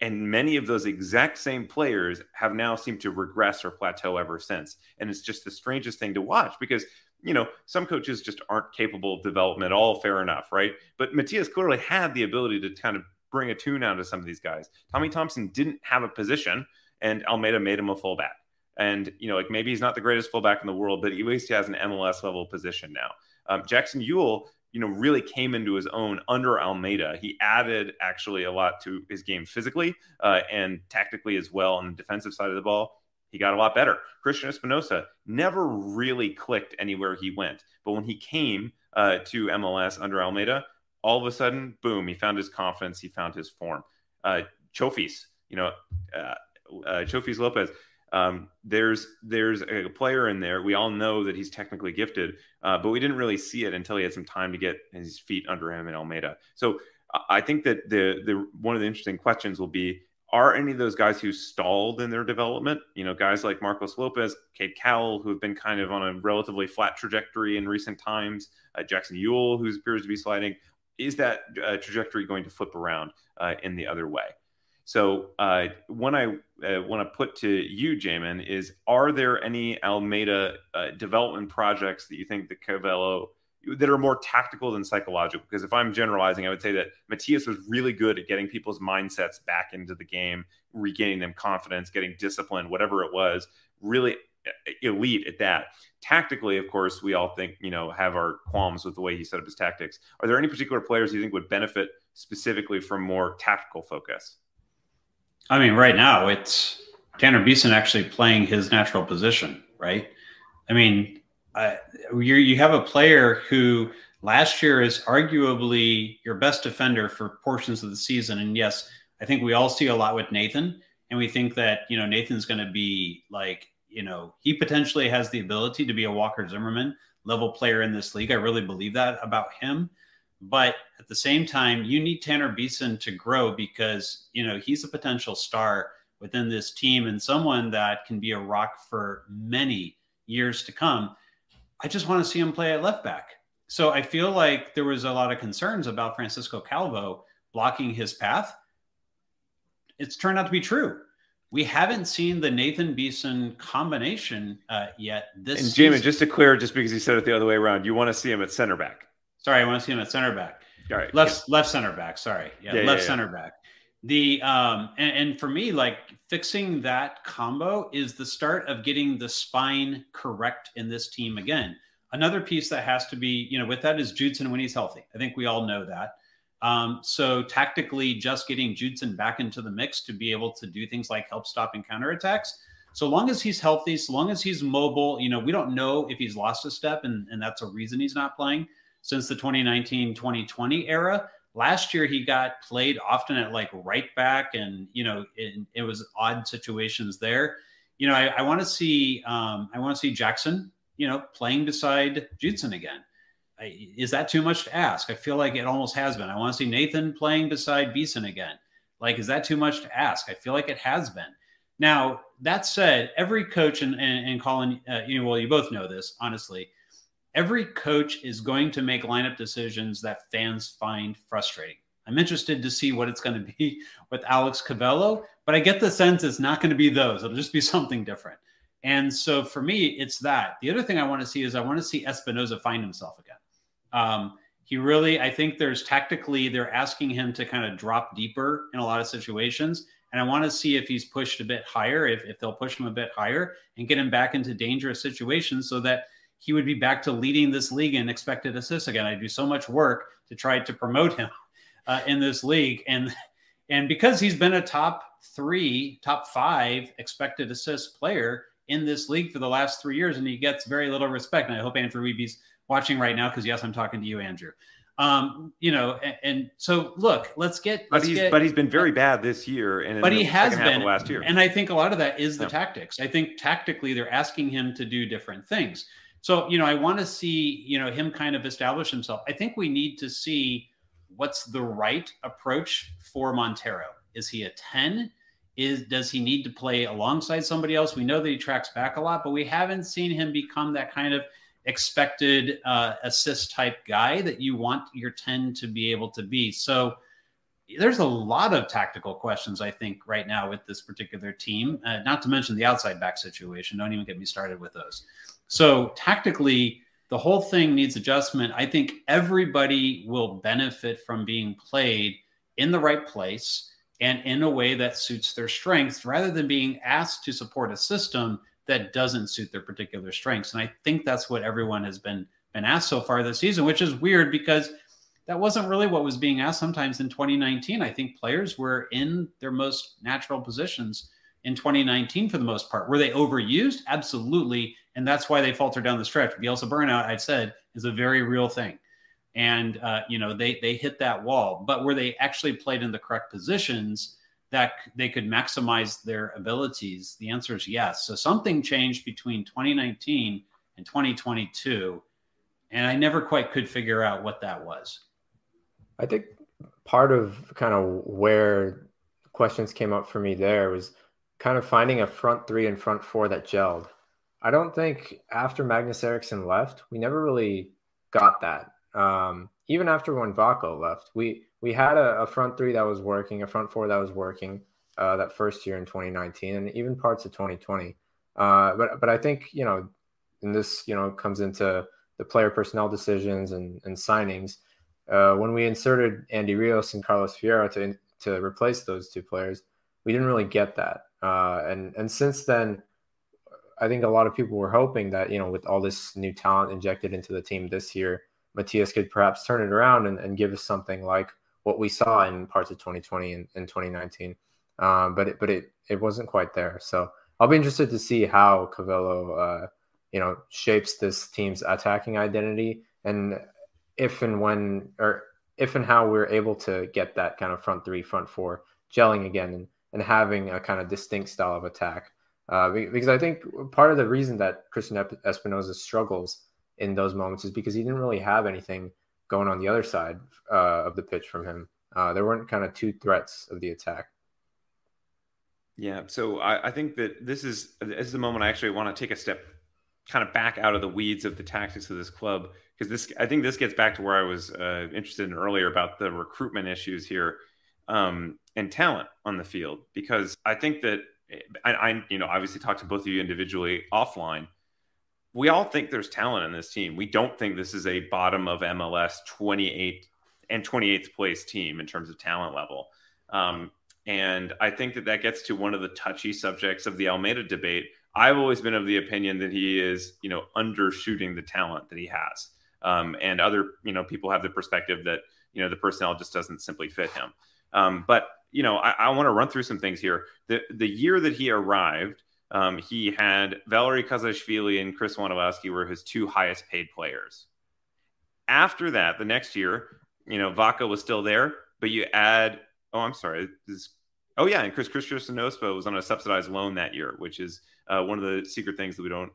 And many of those exact same players have now seemed to regress or plateau ever since. And it's just the strangest thing to watch because, you know, some coaches just aren't capable of development at all, fair enough, right? But Matías clearly had the ability to kind of bring a tune out of some of these guys. Tommy Thompson didn't have a position, and Almeyda made him a fullback. And, you know, like maybe he's not the greatest fullback in the world, but at least he has an M L S level position now. Um, Jackson Yueill, you know, really came into his own under Almeyda. He added actually a lot to his game physically uh, and tactically as well on the defensive side of the ball. He got a lot better. Cristian Espinoza never really clicked anywhere he went. But when he came uh, to M L S under Almeyda, all of a sudden, boom, he found his confidence. He found his form. Uh, Chofis, you know, uh, uh, Chofis López. Um, there's there's a player in there. We all know that he's technically gifted, uh, but we didn't really see it until he had some time to get his feet under him in Almeyda. So I think that the the one of the interesting questions will be, are any of those guys who stalled in their development, you know, guys like Marcos Lopez, Cade Cowell, who have been kind of on a relatively flat trajectory in recent times, uh, Jackson Yueill, who appears to be sliding, is that uh, trajectory going to flip around uh, in the other way? So uh, one I uh, want to put to you, Jamin, is are there any Almeyda uh, development projects that you think the Covelo that are more tactical than psychological? Because if I'm generalizing, I would say that Matías was really good at getting people's mindsets back into the game, regaining them confidence, getting discipline, whatever it was, really elite at that. Tactically, of course, we all think, you know, have our qualms with the way he set up his tactics. Are there any particular players you think would benefit specifically from more tactical focus? I mean, right now it's Tanner Beason actually playing his natural position, right? I mean, Uh, you you have a player who last year is arguably your best defender for portions of the season. And yes, I think we all see a lot with Nathan, and we think that, you know, Nathan's going to be like, you know, he potentially has the ability to be a Walker Zimmerman level player in this league. I really believe that about him. But at the same time, you need Tanner Beason to grow because, you know, he's a potential star within this team and someone that can be a rock for many years to come. I just want to see him play at left back. So I feel like there was a lot of concerns about Francisco Calvo blocking his path. It's turned out to be true. We haven't seen the Nathan Beason combination uh, yet. This and Jamin, just to clear, just because he said it the other way around, you want to see him at center back. Sorry, I want to see him at center back. All right, left yeah. left center back. Sorry, yeah, yeah left yeah, yeah. center back. The um and, and for me, like fixing that combo is the start of getting the spine correct in this team again. Another piece that has to be, you know, with that is Judson when he's healthy. I think we all know that. Um, so tactically, just getting Judson back into the mix to be able to do things like help stop and counterattacks. So long as he's healthy, so long as he's mobile, you know, we don't know if he's lost a step and, and that's a reason he's not playing. since the twenty nineteen twenty twenty era. Last year, he got played often at like right back, and, you know, it, it was odd situations there. You know, I, I want to see um, I want to see Jackson, you know, playing beside Judson again. I, is that too much to ask? I feel like it almost has been. I want to see Nathan playing beside Beason again. Like, is that too much to ask? I feel like it has been. Now, that said, every coach, and, and, and Colin, uh, you know, well, you both know this, honestly, every coach is going to make lineup decisions that fans find frustrating. I'm interested to see what it's going to be with Alex Covelo, but I get the sense it's not going to be those. It'll just be something different. And so for me, it's that. The other thing I want to see is I want to see Espinoza find himself again. Um, he really, I think there's tactically, they're asking him to kind of drop deeper in a lot of situations. And I want to see if he's pushed a bit higher, if, if they'll push him a bit higher and get him back into dangerous situations so that he would be back to leading this league in expected assists again. I do so much work to try to promote him uh, in this league. And, and because he's been a top three, top five expected assist player in this league for the last three years, and he gets very little respect. And I hope Andrew Weeby's watching right now, because, yes, I'm talking to you, Andrew. Um, you know, and, and so, look, let's get... But let's he's get, but he's been very bad this year. And but he has been last year. And I think a lot of that is the yeah. tactics. I think tactically they're asking him to do different things. So, you know, I want to see, you know, him kind of establish himself. I think we need to see what's the right approach for Monteiro. Is he a ten? Is does he need to play alongside somebody else? We know that he tracks back a lot, but we haven't seen him become that kind of expected uh, assist type guy that you want your ten to be able to be. So there's a lot of tactical questions, I think, right now with this particular team, uh, not to mention the outside back situation. Don't even get me started with those. So tactically, the whole thing needs adjustment. I think everybody will benefit from being played in the right place and in a way that suits their strengths rather than being asked to support a system that doesn't suit their particular strengths. And I think that's what everyone has been, been asked so far this season, which is weird because that wasn't really what was being asked sometimes in twenty nineteen. I think players were in their most natural positions in twenty nineteen for the most part. Were they overused? Absolutely. And that's why they faltered down the stretch. Bielsa burnout, I've said, is a very real thing. And, uh, you know, they they hit that wall. But were they actually played in the correct positions that they could maximize their abilities? The answer is yes. So something changed between twenty nineteen and twenty twenty-two. And I never quite could figure out what that was. I think part of kind of where questions came up for me there was kind of finding a front three and front four that gelled. I don't think after Magnus Eriksson left, we never really got that. Um, even after when Vaco left, we we had a, a front three that was working, a front four that was working uh, that first year in twenty nineteen and even parts of twenty twenty. Uh, but but I think, you know, and this, you know, comes into the player personnel decisions and, and signings. Uh, when we inserted Andy Rios and Carlos Fierro to to replace those two players, we didn't really get that. Uh, and and since then, I think a lot of people were hoping that, you know, with all this new talent injected into the team this year, Matías could perhaps turn it around and, and give us something like what we saw in parts of twenty twenty and, and twenty nineteen. Um, but it, but it, it wasn't quite there. So I'll be interested to see how Covelo, uh, you know, shapes this team's attacking identity and if and when, or if and how we're able to get that kind of front three, front four gelling again and, and having a kind of distinct style of attack. Uh, because I think part of the reason that Cristian Espinoza struggles in those moments is because he didn't really have anything going on the other side uh, of the pitch from him. Uh, there weren't kind of two threats of the attack. Yeah, so I, I think that this is this is the moment I actually want to take a step kind of back out of the weeds of the tactics of this club, because this I think this gets back to where I was uh, interested in earlier about the recruitment issues here um, and talent on the field, because I think that I, I, you know, obviously talked to both of you individually offline. We all think there's talent in this team. We don't think this is a bottom of M L S twenty-eighth and twenty-eighth place team in terms of talent level. Um, and I think that that gets to one of the touchy subjects of the Almeida debate. I've always been of the opinion that he is, you know, undershooting the talent that he has. Um, and other, you know, people have the perspective that, you know, the personnel just doesn't simply fit him. Um, but You know, I, I want to run through some things here. The the year that he arrived, um, he had Valery Kazashvili and Chris Wondolowski were his two highest paid players. After that, the next year, you know, Vaco was still there, but you add, oh, I'm sorry. This, oh, yeah, and Chris Christian Onospo was on a subsidized loan that year, which is uh, one of the secret things that we don't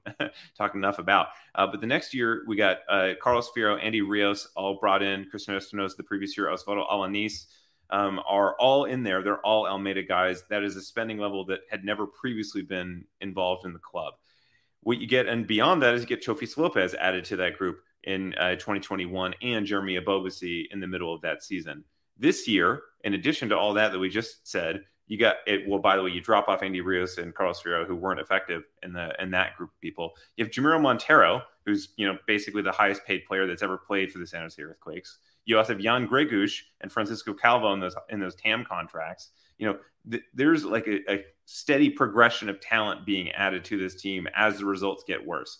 talk enough about. Uh, but the next year, we got uh, Carlos Fierro, Andy Rios, all brought in. Christian Espinoza the previous year, Osvaldo Alanis um, are all in there. They're all Almeyda guys. That is a spending level that had never previously been involved in the club. What you get, and beyond that, is you get Chofis López added to that group in uh, twenty twenty-one and Jeremy Ebobisse in the middle of that season. This year, in addition to all that that we just said, you got it. Well, by the way, you drop off Andy Rios and Carlos Fierro, who weren't effective in the in that group of people. You have Jamiro Monteiro, who's you know basically the highest paid player that's ever played for the San Jose Earthquakes. You also have Ján Greguš and Francisco Calvo in those in those T A M contracts. You know, th- there's like a, a steady progression of talent being added to this team as the results get worse.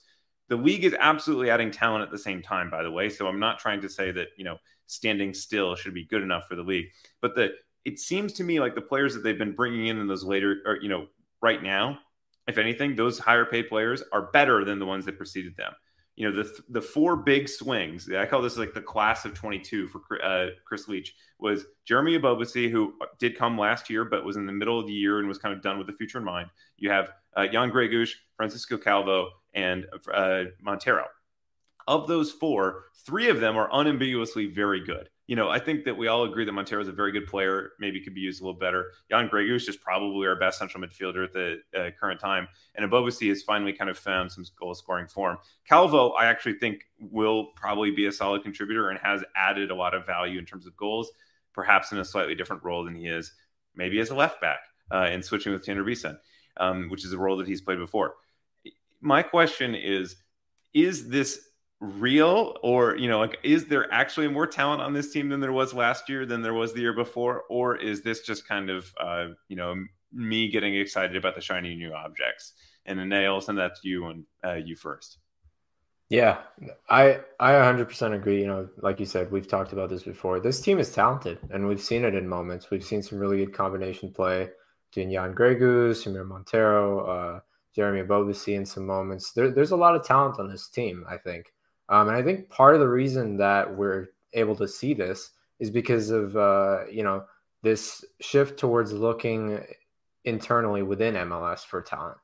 The league is absolutely adding talent at the same time, by the way. So I'm not trying to say that, you know, standing still should be good enough for the league. But the it seems to me like the players that they've been bringing in in those later, or, you know, right now, if anything, those higher paid players are better than the ones that preceded them. You know, the the four big swings, I call this like the class of twenty-two for uh, Chris Leitch, was Jeremy Ebobisse, who did come last year, but was in the middle of the year and was kind of done with the future in mind. You have uh, Ján Greguš, Francisco Calvo, and uh, Monteiro. Of those four, three of them are unambiguously very good. You know, I think that we all agree that Monteiro is a very good player, maybe could be used a little better. Ján Greguš is probably our best central midfielder at the uh, current time. And Ebobisse has finally kind of found some goal-scoring form. Calvo, I actually think, will probably be a solid contributor and has added a lot of value in terms of goals, perhaps in a slightly different role than he is, maybe as a left-back uh, and switching with Tanner Beason, um, which is a role that he's played before. My question is, is this real, or, you know, like, is there actually more talent on this team than there was last year, than there was the year before? Or is this just kind of, uh, you know, me getting excited about the shiny new objects? And Anae, I'll send that to you and uh, you first. Yeah, I, I one hundred percent agree. You know, like you said, we've talked about this before. This team is talented, and we've seen it in moments. We've seen some really good combination play between Ján Greguš, Jamiro Monteiro, uh, Jeremy Ebobisse in some moments. There, there's a lot of talent on this team, I think. Um, and I think part of the reason that we're able to see this is because of, uh, you know, this shift towards looking internally within M L S for talent.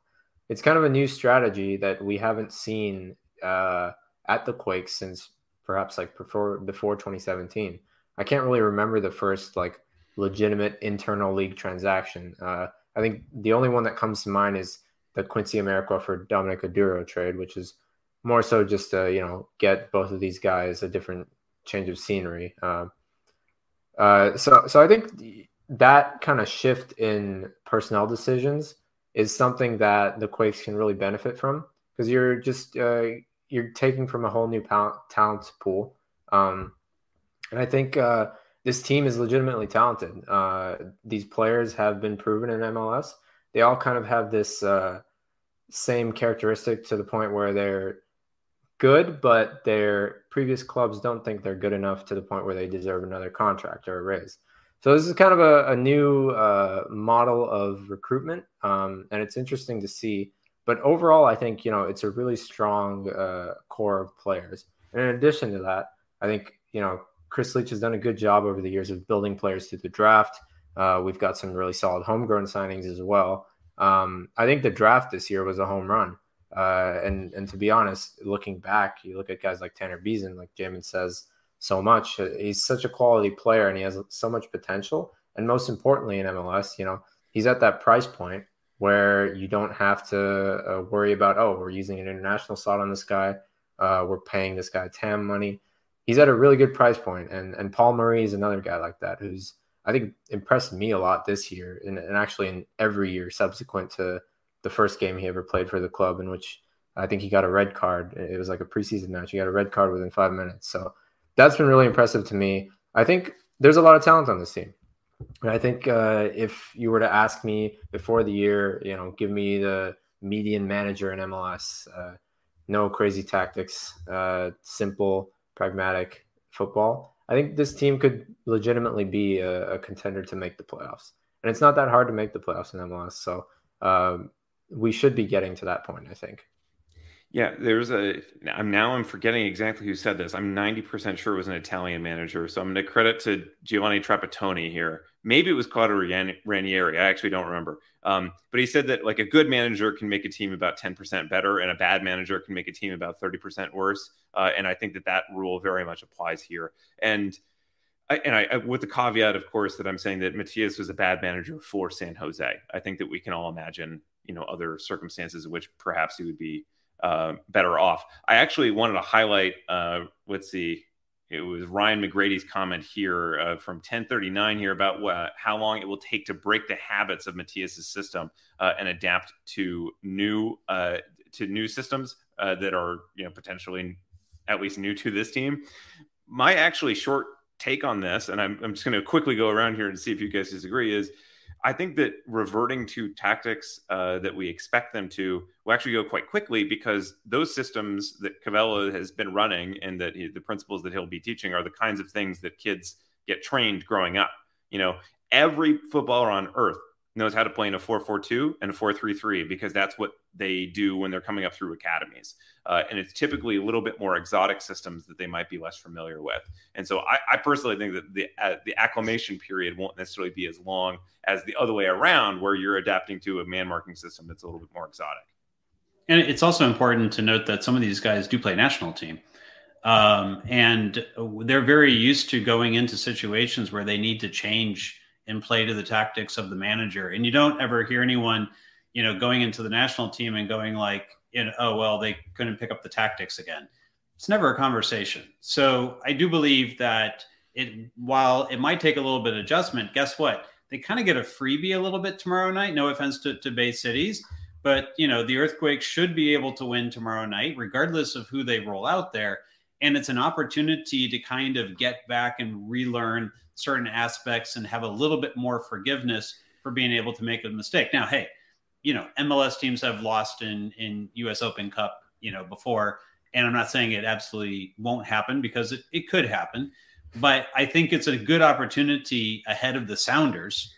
It's kind of a new strategy that we haven't seen uh, at the Quakes since perhaps like before, before twenty seventeen. I can't really remember the first like legitimate internal league transaction. Uh, I think the only one that comes to mind is the Quincy America for Dominic Oduro trade, which is more so just to, you know, get both of these guys a different change of scenery. Um, uh, so so I think that kind of shift in personnel decisions is something that the Quakes can really benefit from, because you're just uh, you're taking from a whole new pal- talent pool. Um, and I think uh, this team is legitimately talented. Uh, these players have been proven in M L S. They all kind of have this uh, same characteristic to the point where they're good, but their previous clubs don't think they're good enough to the point where they deserve another contract or a raise. So this is kind of a, a new uh, model of recruitment, um, and it's interesting to see. But overall, I think, you know, it's a really strong uh, core of players. And in addition to that, I think, you know, Chris Leitch has done a good job over the years of building players through the draft. Uh, we've got some really solid homegrown signings as well. Um, I think the draft this year was a home run. Uh, and and to be honest, looking back, you look at guys like Tanner Beason, like Jamin says so much. He's such a quality player, and he has so much potential. And most importantly, in M L S, you know, he's at that price point where you don't have to uh, worry about, oh, we're using an international slot on this guy. Uh, we're paying this guy T A M money. He's at a really good price point. And and Paul Murray is another guy like that who's, I think, impressed me a lot this year, and, and actually in every year subsequent to the first game he ever played for the club, in which I think he got a red card. It was like a preseason match. He got a red card within five minutes. So that's been really impressive to me. I think there's a lot of talent on this team. And I think uh, if you were to ask me before the year, you know, give me the median manager in M L S, uh, no crazy tactics, uh, simple, pragmatic football, I think this team could legitimately be a, a contender to make the playoffs. And it's not that hard to make the playoffs in M L S. So um, we should be getting to that point, I think. Yeah, there's a, I'm now I'm forgetting exactly who said this. I'm ninety percent sure it was an Italian manager. So I'm going to credit to Giovanni Trapattoni here. Maybe it was Claudio Ranieri. I actually don't remember. Um, but he said that like a good manager can make a team about ten percent better and a bad manager can make a team about thirty percent worse. Uh, and I think that that rule very much applies here. And I, and I, I, with the caveat, of course, that I'm saying that Matías was a bad manager for San Jose. I think that we can all imagine, you know, other circumstances in which perhaps he would be Uh, better off. I actually wanted to highlight, uh, let's see, it was Ryan McGrady's comment here uh, from ten thirty-nine here about wh- how long it will take to break the habits of Matías' system uh, and adapt to new uh, to new systems uh, that are, you know, potentially at least new to this team. My actually short take on this, and I'm, I'm just going to quickly go around here and see if you guys disagree, is I think that reverting to tactics uh, that we expect them to will actually go quite quickly, because those systems that Covelo has been running and that he, the principles that he'll be teaching are the kinds of things that kids get trained growing up. You know, every footballer on earth knows how to play in a four four two and a four three three because that's what they do when they're coming up through academies. Uh, and it's typically a little bit more exotic systems that they might be less familiar with. And so I, I personally think that the uh, the acclimation period won't necessarily be as long as the other way around, where you're adapting to a man-marking system that's a little bit more exotic. And it's also important to note that some of these guys do play national team. Um, and they're very used to going into situations where they need to change and play to the tactics of the manager. And you don't ever hear anyone, you know, going into the national team and going like, you know, oh, well, they couldn't pick up the tactics again. It's never a conversation. So I do believe that it, while it might take a little bit of adjustment, guess what? They kind of get a freebie a little bit tomorrow night. No offense to, to Bay Cities, but you know, the Earthquakes should be able to win tomorrow night, regardless of who they roll out there. And it's an opportunity to kind of get back and relearn certain aspects and have a little bit more forgiveness for being able to make a mistake. Now, hey, you know, M L S teams have lost in, in U S Open Cup, you know, before, and I'm not saying it absolutely won't happen, because it, it could happen, but I think it's a good opportunity ahead of the Sounders,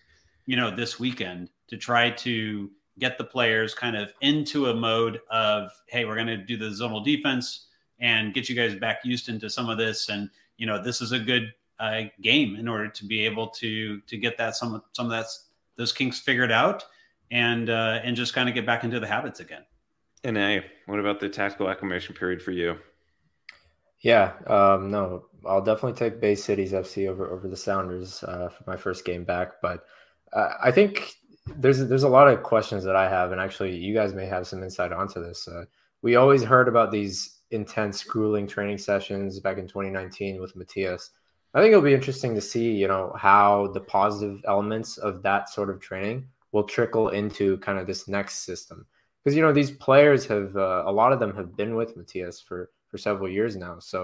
you know, this weekend to try to get the players kind of into a mode of, hey, we're going to do the zonal defense and get you guys back used into some of this. And, you know, this is a good Uh, game in order to be able to to get that some some of that's those kinks figured out, and uh, and just kind of get back into the habits again. And Anae, what about the tactical acclimation period for you? Yeah, um, no, I'll definitely take Bay Cities F C over over the Sounders uh, for my first game back. But uh, I think there's there's a lot of questions that I have, and actually you guys may have some insight onto this. Uh, we always heard about these intense, grueling training sessions back in twenty nineteen with Matías. I think it'll be interesting to see, you know, how the positive elements of that sort of training will trickle into kind of this next system. Because, you know, these players have, uh, a lot of them have been with Matías for, for several years now. So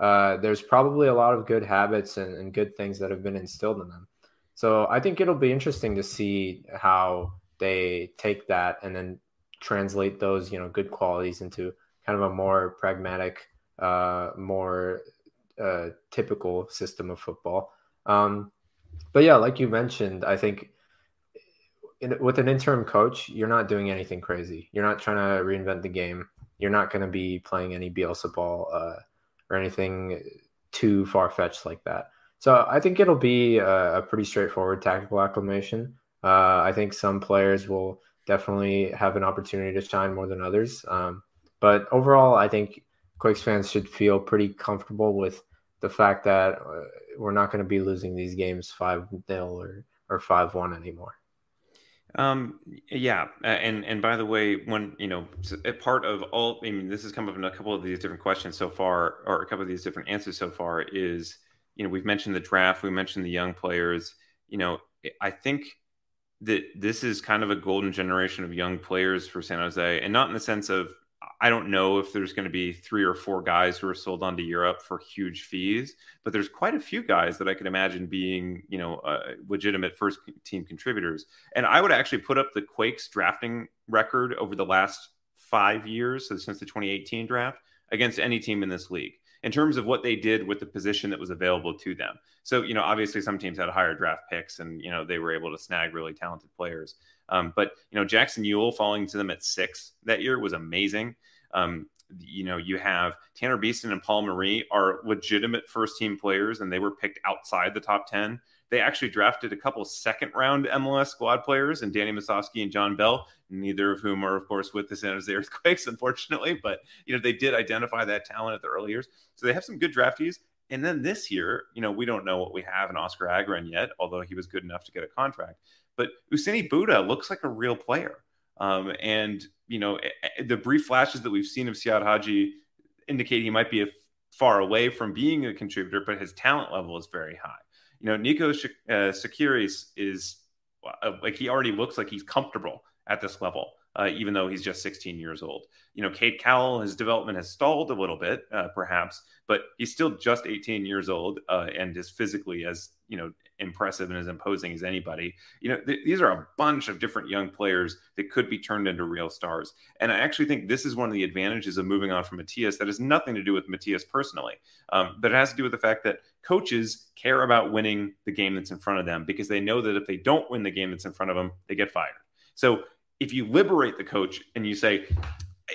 uh, there's probably a lot of good habits and, and good things that have been instilled in them. So I think it'll be interesting to see how they take that and then translate those, you know, good qualities into kind of a more pragmatic, uh, more... Uh, typical system of football. Um, but yeah, like you mentioned, I think in, with an interim coach, you're not doing anything crazy. You're not trying to reinvent the game. You're not going to be playing any Bielsa ball uh, or anything too far-fetched like that. So I think it'll be a, a pretty straightforward tactical acclimation. Uh, I think some players will definitely have an opportunity to shine more than others. Um, but overall, I think Quakes fans should feel pretty comfortable with the fact that uh, we're not going to be losing these games five nil or, or five one anymore. Um, yeah. And, and by the way, when, you know, a part of all, I mean, this has come up in a couple of these different questions so far, or a couple of these different answers so far is, you know, we've mentioned the draft, we mentioned the young players. You know, I think that this is kind of a golden generation of young players for San Jose, and not in the sense of, I don't know if there's going to be three or four guys who are sold onto Europe for huge fees, but there's quite a few guys that I could imagine being, you know, uh, legitimate first team contributors. And I would actually put up the Quakes drafting record over the last five years, so since the twenty eighteen draft, against any team in this league in terms of what they did with the position that was available to them. So, you know, obviously some teams had higher draft picks and, you know, they were able to snag really talented players. Um, but, you know, Jackson Yueill falling to them at six that year was amazing. Um, you know, you have Tanner Beason and Paul Marie are legitimate first team players, and they were picked outside the top ten. They actually drafted a couple second round M L S squad players and Danny Masofsky and John Bell, neither of whom are, of course, with the San Jose Earthquakes, unfortunately. But, you know, they did identify that talent at the early years. So they have some good draftees. And then this year, you know, we don't know what we have in Oscar Agron yet, although he was good enough to get a contract. But Usaini Buda looks like a real player. Um, and, you know, the brief flashes that we've seen of Siad Haji indicate he might be a, far away from being a contributor, but his talent level is very high. You know, Nico Sh- uh, Sakiris is uh, like, he already looks like he's comfortable at this level, uh, even though he's just sixteen years old. You know, Cade Cowell, his development has stalled a little bit, uh, perhaps, but he's still just eighteen years old uh, and is physically as, you know, impressive and as imposing as anybody. You know, th- these are a bunch of different young players that could be turned into real stars. And I actually think this is one of the advantages of moving on from Matías that has nothing to do with Matías personally, um, but it has to do with the fact that coaches care about winning the game that's in front of them, because they know that if they don't win the game that's in front of them, they get fired. So if you liberate the coach and you say,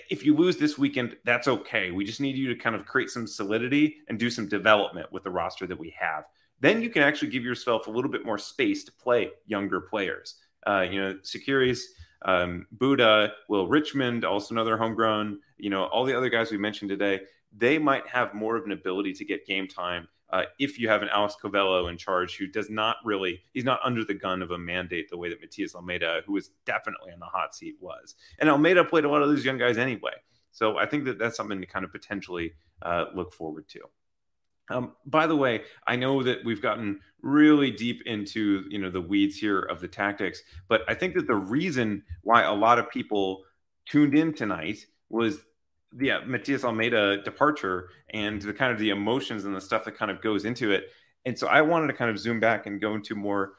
if you lose this weekend, that's okay. We just need you to kind of create some solidity and do some development with the roster that we have. Then you can actually give yourself a little bit more space to play younger players. Uh, you know, Sakiris, um, Buda, Will Richmond, also another homegrown, you know, all the other guys we mentioned today, they might have more of an ability to get game time uh, if you have an Alex Covelo in charge who does not really, he's not under the gun of a mandate the way that Matías Almeyda, who was definitely in the hot seat, was. And Almeyda played a lot of those young guys anyway. So I think that that's something to kind of potentially uh, look forward to. Um, by the way, I know that we've gotten really deep into, you know, the weeds here of the tactics, but I think that the reason why a lot of people tuned in tonight was the yeah, Matías Almeyda departure and the kind of the emotions and the stuff that kind of goes into it. And so I wanted to kind of zoom back and go into more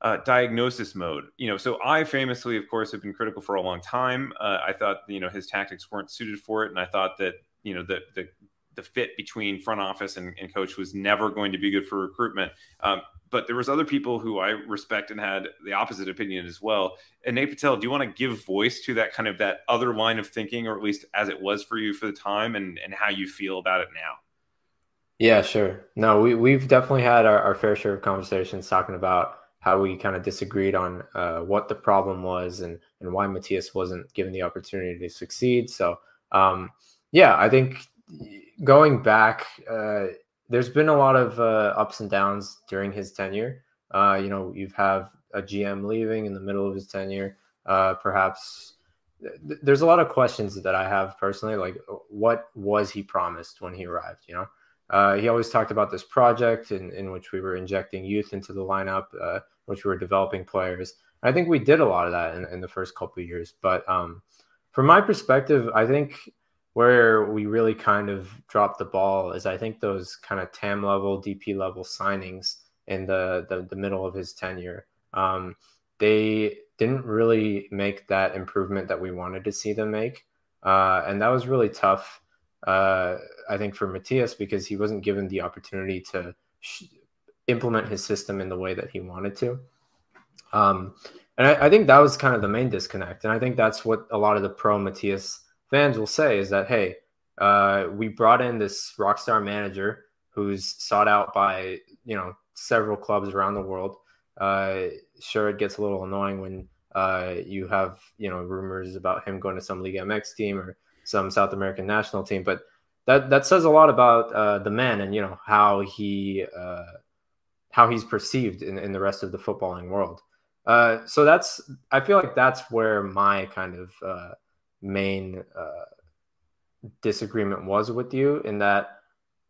Uh, diagnosis mode. You know, so I famously, of course, have been critical for a long time. Uh, I thought, you know, his tactics weren't suited for it. And I thought that, you know, the, the, the fit between front office and, and coach was never going to be good for recruitment. Um, but there was other people who I respect and had the opposite opinion as well. And Anae Patel, do you want to give voice to that kind of that other line of thinking, or at least as it was for you for the time, and, and how you feel about it now? Yeah, sure. No, we, we've definitely had our, our fair share of conversations talking about how we kind of disagreed on uh, what the problem was and, and why Matías wasn't given the opportunity to succeed. So, um, yeah, I think going back, uh, there's been a lot of uh, ups and downs during his tenure. Uh, you know, you have a G M leaving in the middle of his tenure. Uh, perhaps th- there's a lot of questions that I have personally, like what was he promised when he arrived, you know? Uh, he always talked about this project in, in which we were injecting youth into the lineup, uh, which we were developing players. I think we did a lot of that in, in the first couple of years. But um, from my perspective, I think where we really kind of dropped the ball is I think those kind of T A M level, D P level signings in the, the, the middle of his tenure, um, they didn't really make that improvement that we wanted to see them make. Uh, and that was really tough. Uh, I think for Matías, because he wasn't given the opportunity to sh- implement his system in the way that he wanted to. Um, and I, I think that was kind of the main disconnect. And I think that's what a lot of the pro Matías fans will say is that, hey, uh, we brought in this rock star manager who's sought out by, you know, several clubs around the world. Uh, sure, it gets a little annoying when uh, you have, you know, rumors about him going to some Liga M X team or some South American national team, but that, that says a lot about uh, the man and, you know, how he, uh, how he's perceived in, in the rest of the footballing world. Uh, so that's, I feel like that's where my kind of uh, main uh, disagreement was with you, in that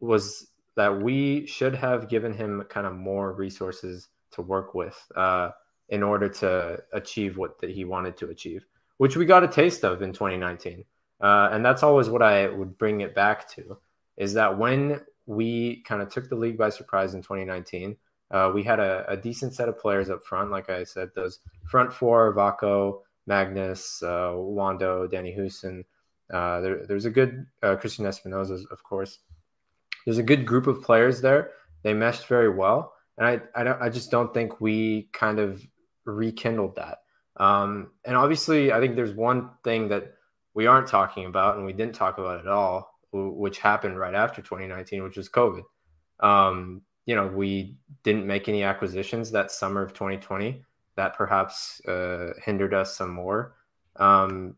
was that we should have given him kind of more resources to work with uh, in order to achieve what that he wanted to achieve, which we got a taste of in twenty nineteen. Uh, and that's always what I would bring it back to, is that when we kind of took the league by surprise in twenty nineteen, uh, we had a, a decent set of players up front. Like I said, those front four, Vaco, Magnus, uh, Wando, Danny Houston. Uh, there, there's a good uh, Cristian Espinoza, of course. There's a good group of players there. They meshed very well. And I, I, don't, I just don't think we kind of rekindled that. Um, and obviously, I think there's one thing that we aren't talking about and we didn't talk about at all, which happened right after twenty nineteen, which was COVID. Um, you know, we didn't make any acquisitions that summer of twenty twenty. That perhaps uh, hindered us some more. Um,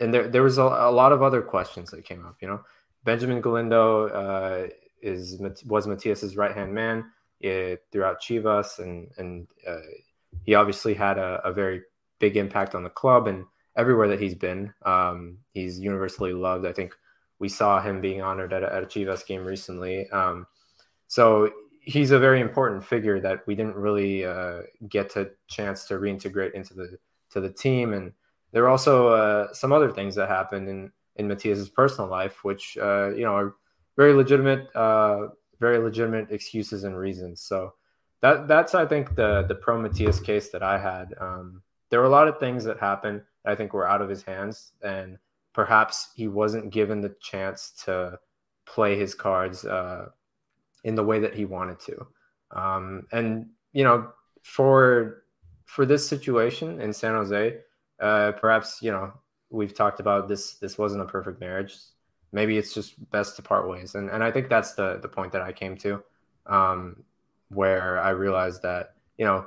and there there was a, a lot of other questions that came up, you know. Benjamin Galindo uh, is was Matias's right-hand man uh, throughout Chivas, and and uh, he obviously had a, a very big impact on the club and everywhere that he's been. Um, he's universally loved. I think we saw him being honored at a, at a Chivas game recently. Um, so he's a very important figure that we didn't really uh, get a chance to reintegrate into the to the team. And there were also uh, some other things that happened in, in Matias's personal life, which, uh, you know, are very legitimate, uh, very legitimate excuses and reasons. So that that's, I think, the the pro Matias case that I had. Um, there were a lot of things that happened that I think were out of his hands, and perhaps he wasn't given the chance to play his cards uh, in the way that he wanted to. Um, and, you know, for, for this situation in San Jose, uh, perhaps, you know, we've talked about this, this wasn't a perfect marriage. Maybe it's just best to part ways. And, and I think that's the, the point that I came to, um, where I realized that, you know,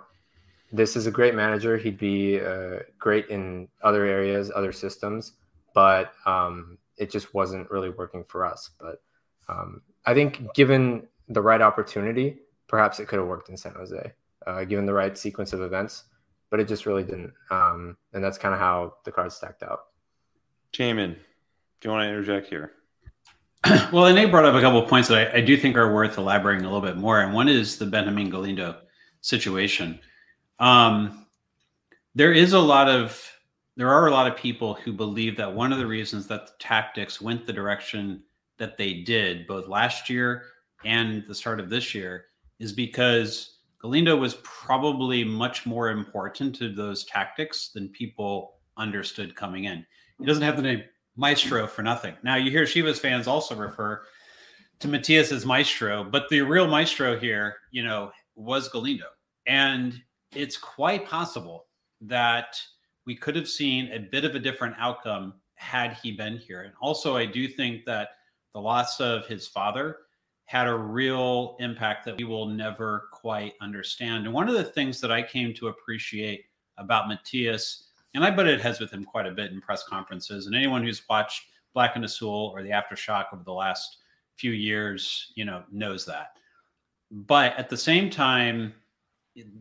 this is a great manager. He'd be uh, great in other areas, other systems, but um, it just wasn't really working for us. But um, I think given the right opportunity, perhaps it could have worked in San Jose, uh, given the right sequence of events, but it just really didn't. Um, and that's kind of how the cards stacked out. Jamin, do you want to interject here? Well, and Nate brought up a couple of points that I, I do think are worth elaborating a little bit more. And one is the Benjamin Galindo situation. Um, there is a lot of, there are a lot of people who believe that one of the reasons that the tactics went the direction that they did both last year and the start of this year is because Galindo was probably much more important to those tactics than people understood coming in. He doesn't have the name Maestro for nothing. Now you hear Chivas fans also refer to Matias as Maestro, but the real Maestro here, you know, was Galindo. And it's quite possible that we could have seen a bit of a different outcome had he been here. And also, I do think that the loss of his father had a real impact that we will never quite understand. And one of the things that I came to appreciate about Matias, and I butted heads with him quite a bit in press conferences, and anyone who's watched Black and Azul or the Aftershock over the last few years, you know, knows that. But at the same time,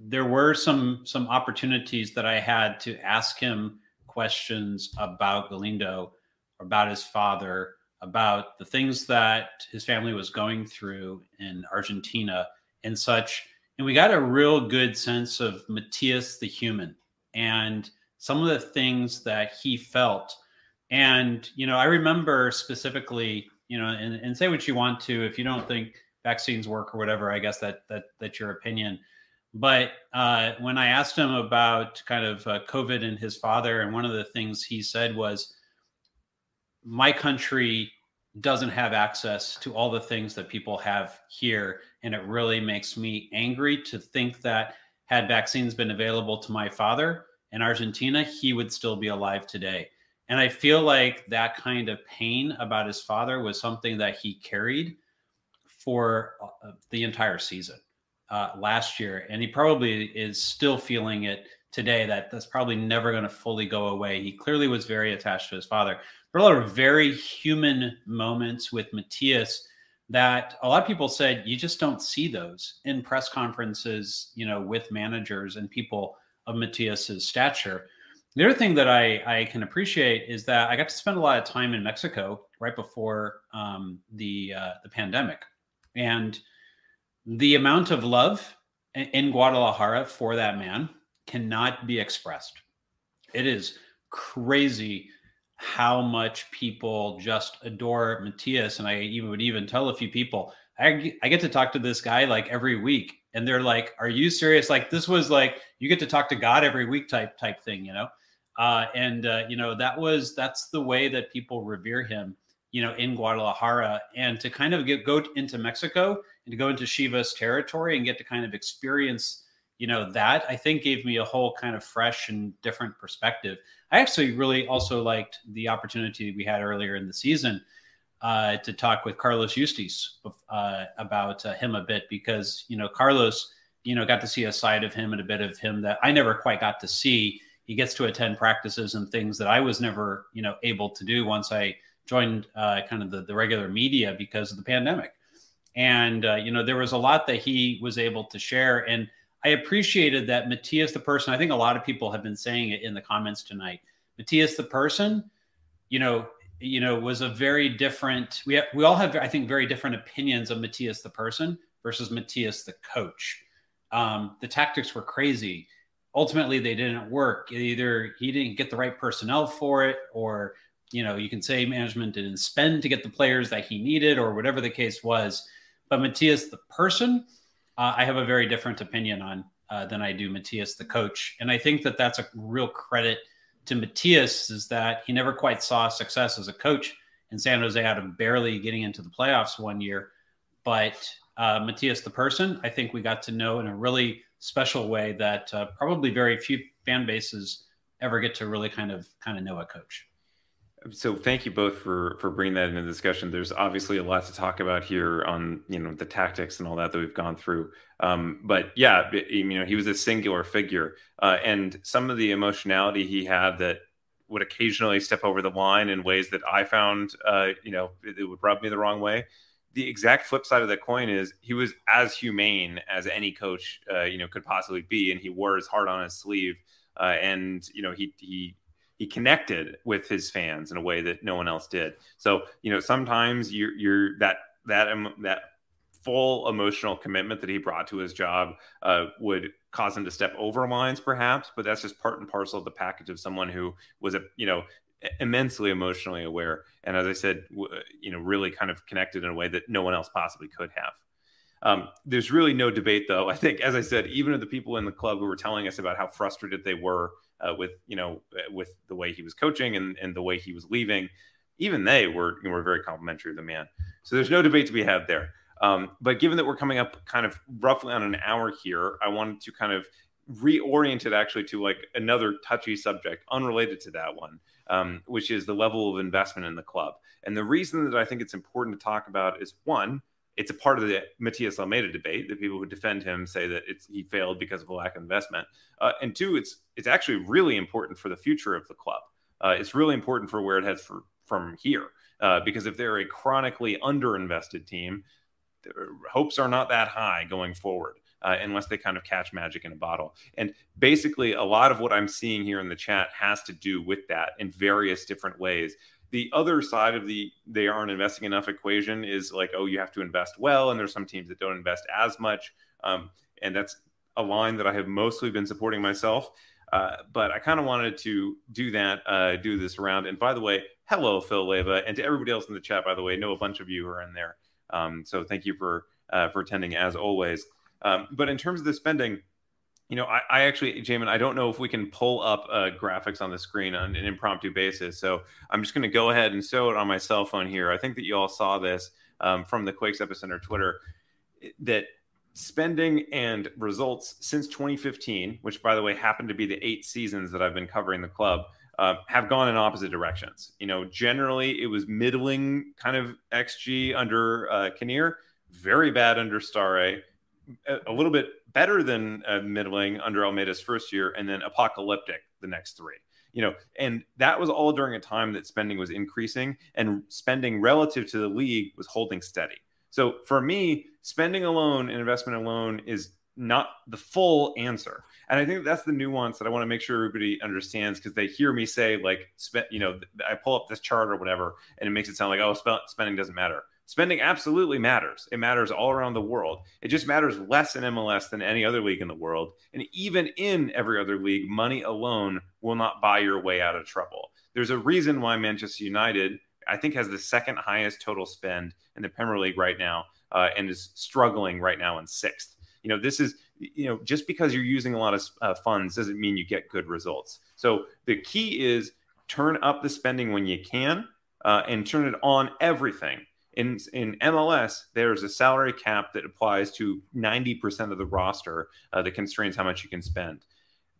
there were some some opportunities that I had to ask him questions about Galindo, about his father, about the things that his family was going through in Argentina and such. And we got a real good sense of Matias the human and some of the things that he felt. And, you know, I remember specifically, you know, and, and say what you want to, if you don't think vaccines work or whatever, I guess that that that's your opinion. But uh, when I asked him about kind of uh, COVID and his father, and one of the things he said was, my country doesn't have access to all the things that people have here. And it really makes me angry to think that had vaccines been available to my father in Argentina, he would still be alive today. And I feel like that kind of pain about his father was something that he carried for the entire season. Uh, last year, and he probably is still feeling it today. That that's probably never going to fully go away. He clearly was very attached to his father. There were a lot of very human moments with Matias that a lot of people said you just don't see those in press conferences, you know, with managers and people of Matias's stature. The other thing that I, I can appreciate is that I got to spend a lot of time in Mexico right before um, the uh, the pandemic, and the amount of love in Guadalajara for that man cannot be expressed. It is crazy how much people just adore Matias. And I even would even tell a few people, I, I get to talk to this guy like every week. And they're like, are you serious? Like this was like, you get to talk to God every week type type thing, you know? Uh, and, uh, you know, that was, that's the way that people revere him, you know, in Guadalajara. And to kind of get, go into Mexico and to go into Chivas territory and get to kind of experience you know, that I think gave me a whole kind of fresh and different perspective. I actually really also liked the opportunity we had earlier in the season uh, to talk with Carlos Yueill uh, about uh, him a bit, because, you know, Carlos, you know, got to see a side of him and a bit of him that I never quite got to see. He gets to attend practices and things that I was never, you know, able to do once I joined uh, kind of the, the regular media because of the pandemic. And, uh, you know, there was a lot that he was able to share. And I appreciated that Matías, the person, I think a lot of people have been saying it in the comments tonight, Matías, the person, you know, you know, was a very different, we, have, we all have, I think, very different opinions of Matías, the person versus Matías, the coach. Um, the tactics were crazy. Ultimately, they didn't work. Either he didn't get the right personnel for it, or, you know, you can say management didn't spend to get the players that he needed, or whatever the case was. But Matías, the person, uh, I have a very different opinion on uh, than I do Matías, the coach. And I think that that's a real credit to Matías, is that he never quite saw success as a coach in San Jose out of barely getting into the playoffs one year. But uh, Matías, the person, I think we got to know in a really special way that uh, probably very few fan bases ever get to really kind of kind of know a coach. So thank you both for for bringing that into the discussion. There's obviously a lot to talk about here on, you know, the tactics and all that that we've gone through. Um, but yeah, you know, he was a singular figure, uh, and some of the emotionality he had that would occasionally step over the line in ways that I found, uh, you know, it, it would rub me the wrong way. The exact flip side of that coin is he was as humane as any coach, uh, you know, could possibly be, and he wore his heart on his sleeve, uh, and you know, he he. He connected with his fans in a way that no one else did. So, you know, sometimes you're, you're that, that, um, that full emotional commitment that he brought to his job uh, would cause him to step over lines perhaps, but that's just part and parcel of the package of someone who was, a you know, immensely emotionally aware. And as I said, w- you know, really kind of connected in a way that no one else possibly could have. Um, there's really no debate though. I think, as I said, even of the people in the club who were telling us about how frustrated they were Uh, with, you know, with the way he was coaching and, and the way he was leaving, even they were, you know, were very complimentary of the man. So there's no debate to be had there. Um, but given that we're coming up kind of roughly on an hour here, I wanted to kind of reorient it actually to like another touchy subject unrelated to that one, um, which is the level of investment in the club. And the reason that I think it's important to talk about is, one, it's a part of the Matías Almeyda debate. The people who defend him say that it's, he failed because of a lack of investment. Uh, and two, it's it's actually really important for the future of the club. Uh, it's really important for where it heads for, from here. Uh, because if they're a chronically underinvested team, their hopes are not that high going forward, uh, unless they kind of catch magic in a bottle. And basically, a lot of what I'm seeing here in the chat has to do with that in various different ways. The other side of the they aren't investing enough equation is like, oh, you have to invest well. And there's some teams that don't invest as much. Um, and that's a line that I have mostly been supporting myself. Uh, but I kind of wanted to do that, uh, do this round. And by the way, hello, Phil Leyva. And to everybody else in the chat, by the way, I know a bunch of you are in there. Um, so thank you for uh, for attending as always. Um, but in terms of the spending, you know, I, I actually, Jamin, I don't know if we can pull up uh, graphics on the screen on an impromptu basis. So I'm just going to go ahead and show it on my cell phone here. I think that you all saw this um, from the Quake's Epicenter Twitter, that spending and results since twenty fifteen, which, by the way, happened to be the eight seasons that I've been covering the club, uh, have gone in opposite directions. You know, generally, it was middling kind of X G under uh, Kinnear, very bad under Starre, a little bit better than uh, middling under Almeida's first year, and then apocalyptic the next three, you know, and that was all during a time that spending was increasing and spending relative to the league was holding steady. So for me, spending alone and investment alone is not the full answer. And I think that's the nuance that I want to make sure everybody understands, because they hear me say like, you know, I pull up this chart or whatever, and it makes it sound like, oh, sp- spending doesn't matter. Spending absolutely matters. It matters all around the world. It just matters less in M L S than any other league in the world. And even in every other league, money alone will not buy your way out of trouble. There's a reason why Manchester United, I think, has the second highest total spend in the Premier League right now, uh, and is struggling right now in sixth. You know, this is, you know, just because you're using a lot of uh, funds doesn't mean you get good results. So the key is turn up the spending when you can, uh, and turn it on everything. in in M L S, there's a salary cap that applies to ninety percent of the roster uh, that constrains how much you can spend.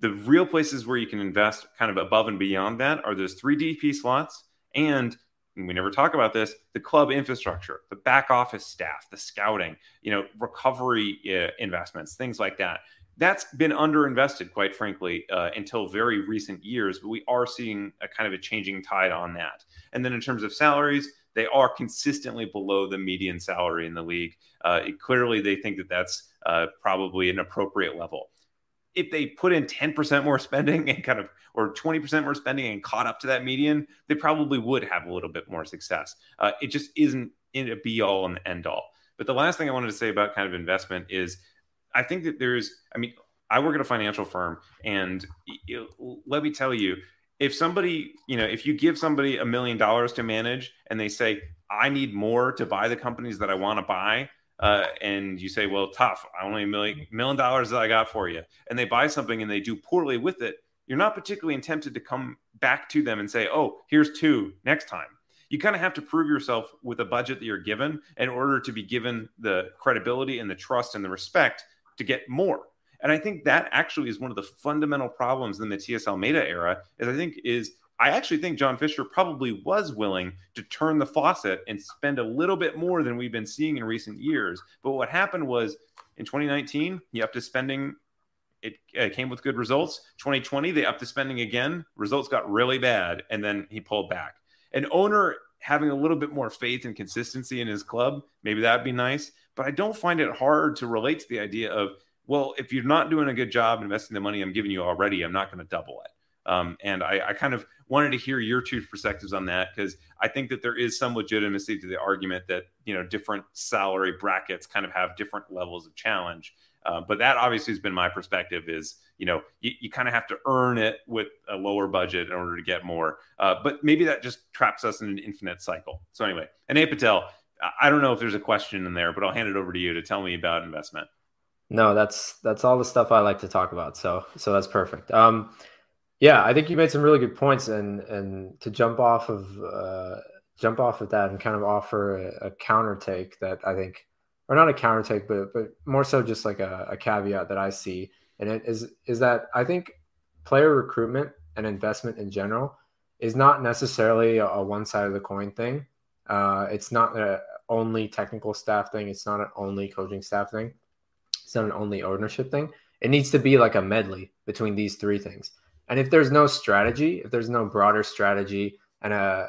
The real places where you can invest kind of above and beyond that are those three D P slots and, and we never talk about this, the club infrastructure, the back office staff, the scouting, you know, recovery uh, investments, things like that. That's been underinvested, quite frankly, uh, until very recent years, but we are seeing a kind of a changing tide on that. And then in terms of salaries, they are consistently below the median salary in the league. Uh, it, clearly, they think that that's uh, probably an appropriate level. If they put in ten percent more spending and kind of, or twenty percent more spending and caught up to that median, they probably would have a little bit more success. Uh, it just isn't in a be all and end all. But the last thing I wanted to say about kind of investment is I think that there's, I mean, I work at a financial firm, and you know, let me tell you, if somebody, you know, if you give somebody a million dollars to manage and they say, I need more to buy the companies that I want to buy, uh, and you say, well, tough, I only a million, million dollars that I got for you, and they buy something and they do poorly with it, you're not particularly tempted to come back to them and say, oh, here's two next time. You kind of have to prove yourself with a budget that you're given in order to be given the credibility and the trust and the respect to get more. And I think that actually is one of the fundamental problems in the Matías Almeyda era, is I think is, I actually think John Fisher probably was willing to turn the faucet and spend a little bit more than we've been seeing in recent years. But what happened was in twenty nineteen, he upped his spending. It uh, came with good results. twenty twenty, they upped the spending again. Results got really bad. And then he pulled back. An owner having a little bit more faith and consistency in his club, maybe that'd be nice. But I don't find it hard to relate to the idea of, well, if you're not doing a good job investing the money I'm giving you already, I'm not going to double it. Um, and I, I kind of wanted to hear your two perspectives on that, because I think that there is some legitimacy to the argument that, you know, different salary brackets kind of have different levels of challenge. Uh, but that obviously has been my perspective is, you know, you, you kind of have to earn it with a lower budget in order to get more. Uh, but maybe that just traps us in an infinite cycle. So anyway, Anae Patel, I don't know if there's a question in there, but I'll hand it over to you to tell me about investment. No, that's that's all the stuff I like to talk about. So so that's perfect. Um, yeah, I think you made some really good points, and and to jump off of uh, jump off of that and kind of offer a, a counter take that I think, or not a counter take, but but more so just like a, a caveat that I see, and it is is that I think player recruitment and investment in general is not necessarily a, a one side of the coin thing. Uh, it's not a only technical staff thing. It's not an only coaching staff thing. It's not an only ownership thing. It needs to be like a medley between these three things. And if there's no strategy, if there's no broader strategy, and uh,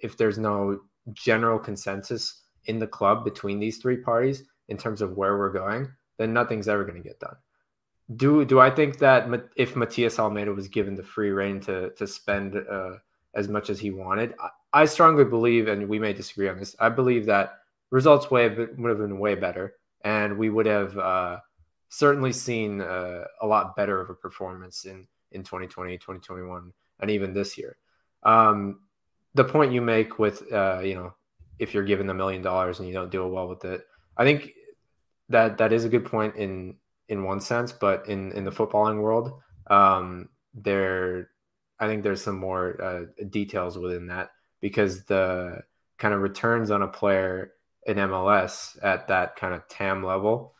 if there's no general consensus in the club between these three parties in terms of where we're going, then nothing's ever going to get done. Do do I think that if Matías Almeyda was given the free rein to to spend uh, as much as he wanted? I, I strongly believe, and we may disagree on this, I believe that results way would have been way better. And we would have uh, certainly seen uh, a lot better of a performance in, in twenty twenty, twenty twenty-one, and even this year. Um, the point you make with, uh, you know, if you're given a million dollars and you don't deal well with it, I think that that is a good point in in one sense. But in, in the footballing world, um, there, I think there's some more uh, details within that, because the kind of returns on a player in M L S at that kind of T A M level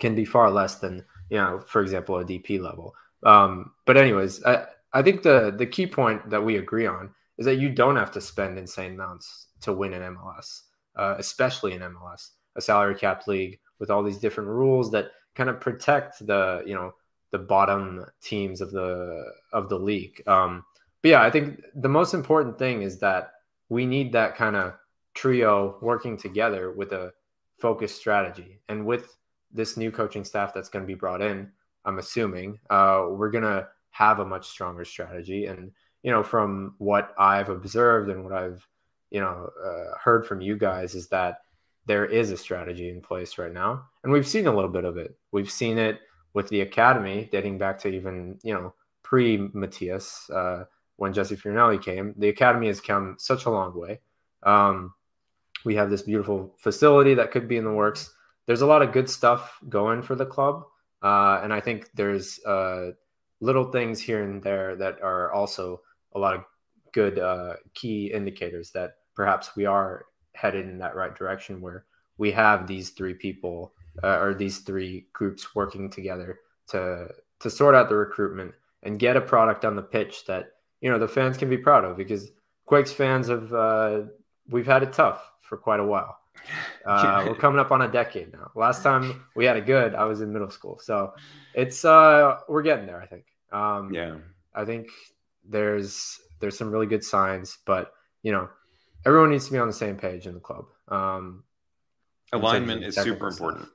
can be far less than, you know, for example, a D P level. Um, but anyways, I, I think the, the key point that we agree on is that you don't have to spend insane amounts to win in M L S, uh, especially in M L S, a salary cap league with all these different rules that kind of protect the, you know, the bottom teams of the, of the league. Um, but yeah, I think the most important thing is that we need that kind of trio working together with a focused strategy, and with this new coaching staff that's going to be brought in, I'm assuming uh, we're going to have a much stronger strategy. And, you know, from what I've observed and what I've, you know, uh, heard from you guys is that there is a strategy in place right now. And we've seen a little bit of it. We've seen it with the academy dating back to even, you know, pre Matías, uh, when Jesse Fioranelli came, the academy has come such a long way. Um, We have this beautiful facility that could be in the works. There's a lot of good stuff going for the club. Uh, and I think there's uh, little things here and there that are also a lot of good uh, key indicators that perhaps we are headed in that right direction where we have these three people uh, or these three groups working together to to sort out the recruitment and get a product on the pitch that, you know, the fans can be proud of, because Quakes fans have, uh, we've had it tough for quite a while. Uh, we're coming up on a decade now. Last time we had it good, I was in middle school. So it's, uh, we're getting there, I think. Um, yeah. I think there's, there's some really good signs, but, you know, everyone needs to be on the same page in the club. Um, Alignment is super important. Stuff.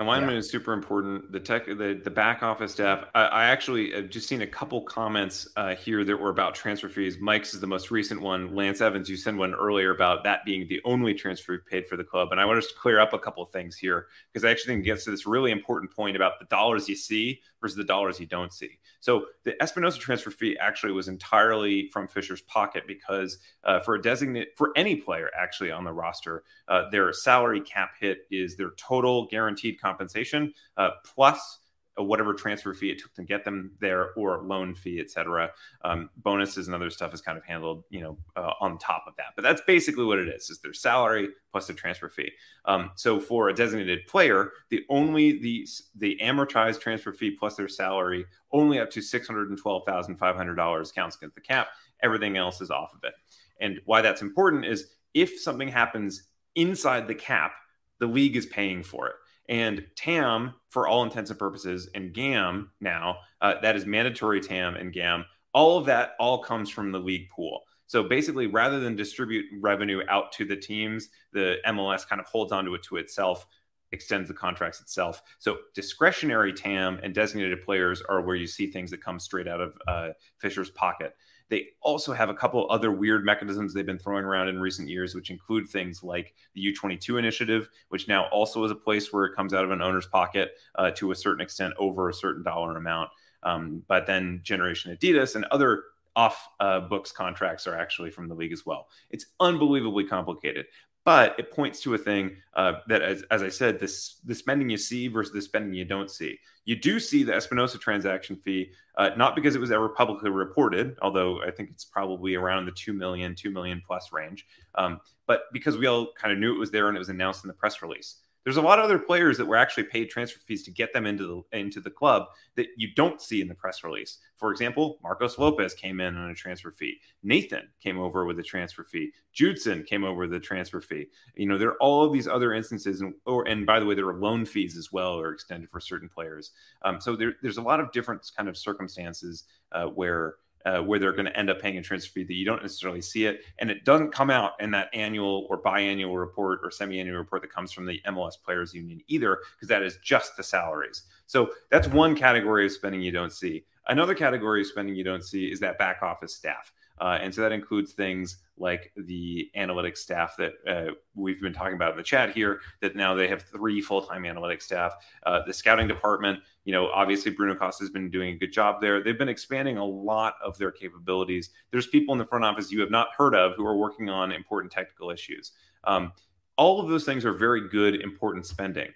Alignment yeah. is super important. The tech, the, the back office staff. I, I actually have just seen a couple comments uh, here that were about transfer fees. Mike's is the most recent one. Lance Evans, you sent one earlier about that being the only transfer paid for the club. And I want to just clear up a couple of things here, because I actually think it gets to this really important point about the dollars you see versus the dollars you don't see. So the Espinoza transfer fee actually was entirely from Fisher's pocket, because uh, for a designate, for any player actually on the roster, uh, their salary cap hit is their total guaranteed compensation uh, plus whatever transfer fee it took to get them there, or loan fee, et cetera. Um, bonuses and other stuff is kind of handled, you know, uh, on top of that. But that's basically what it is, is their salary plus the transfer fee. Um, so for a designated player, the only the the amortized transfer fee plus their salary, only up to six hundred twelve thousand five hundred dollars counts against the cap. Everything else is off of it. And why that's important is if something happens inside the cap, the league is paying for it. And T A M, for all intents and purposes, and G A M now, uh, that is mandatory T A M and G A M, all of that all comes from the league pool. So basically, rather than distribute revenue out to the teams, the M L S kind of holds onto it to itself, extends the contracts itself. So discretionary T A M and designated players are where you see things that come straight out of uh, Fisher's pocket. They also have a couple other weird mechanisms they've been throwing around in recent years, which include things like the U twenty-two initiative, which now also is a place where it comes out of an owner's pocket uh, to a certain extent over a certain dollar amount. Um, but then Generation Adidas and other off uh, books contracts are actually from the league as well. It's unbelievably complicated, but it points to a thing uh, that, as, as I said, this, the spending you see versus the spending you don't see. You do see the Espinoza transaction fee, uh, not because it was ever publicly reported, although I think it's probably around the two million dollars, two million dollars plus range, um, but because we all kind of knew it was there and it was announced in the press release. There's a lot of other players that were actually paid transfer fees to get them into the into the club that you don't see in the press release. For example, Marcos Lopez came in on a transfer fee. Nathan came over with a transfer fee. Judson came over with a transfer fee. You know, there are all of these other instances. And, or, and by the way, there are loan fees as well, or extended for certain players. Um, so there, there's a lot of different kind of circumstances uh, where uh, where they're going to end up paying a transfer fee that you don't necessarily see it. And it doesn't come out in that annual or biannual report or semi-annual report that comes from the M L S Players Union either, because that is just the salaries. So that's one category of spending you don't see. Another category of spending you don't see is that back office staff. Uh, and so that includes things like the analytics staff that uh, we've been talking about in the chat here, that now they have three full-time analytics staff. Uh, the scouting department, you know, obviously Bruno Costa has been doing a good job there. They've been expanding a lot of their capabilities. There's people in the front office you have not heard of who are working on important technical issues. Um, all of those things are very good, important spending.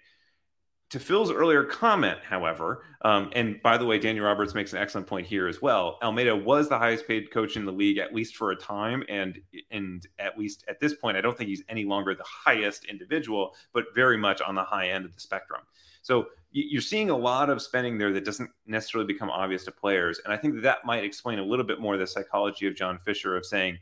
To Phil's earlier comment, however, um, and by the way, Daniel Roberts makes an excellent point here as well. Almeyda was the highest paid coach in the league, at least for a time. And, and at least at this point, I don't think he's any longer the highest individual, but very much on the high end of the spectrum. So you're seeing a lot of spending there that doesn't necessarily become obvious to players. And I think that, that might explain a little bit more the psychology of John Fisher of saying,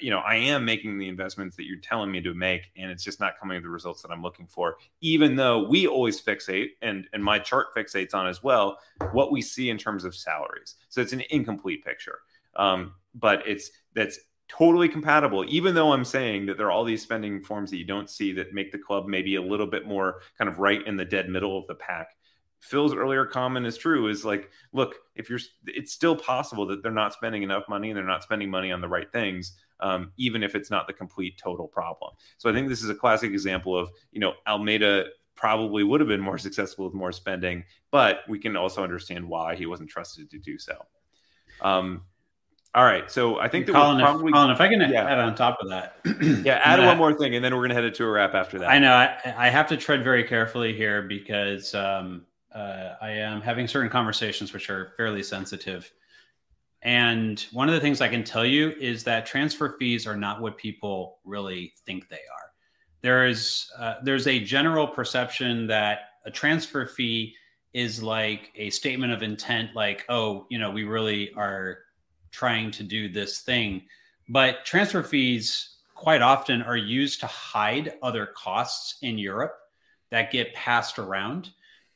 you know, I am making the investments that you're telling me to make, and it's just not coming to the results that I'm looking for, even though we always fixate, and, and my chart fixates on as well, what we see in terms of salaries. So it's an incomplete picture, um, but it's that's totally compatible, even though I'm saying that there are all these spending forms that you don't see that make the club maybe a little bit more kind of right in the dead middle of the pack. Phil's earlier comment is true, is like, look, if you're, it's still possible that they're not spending enough money and they're not spending money on the right things, um, even if it's not the complete total problem. So I think this is a classic example of, you know, Almeyda probably would have been more successful with more spending, but we can also understand why he wasn't trusted to do so. Um, all right. So I think that Colin, we're probably, if, Colin, if I can yeah. add on top of that. yeah. Add yeah. one more thing, and then we're going to head it to a wrap after that. I know I, I have to tread very carefully here because, um, Uh, I am having certain conversations which are fairly sensitive. And one of the things I can tell you is that transfer fees are not what people really think they are. there is uh, there's a general perception that a transfer fee is like a statement of intent, like, oh, you know, we really are trying to do this thing. But transfer fees quite often are used to hide other costs in Europe that get passed around.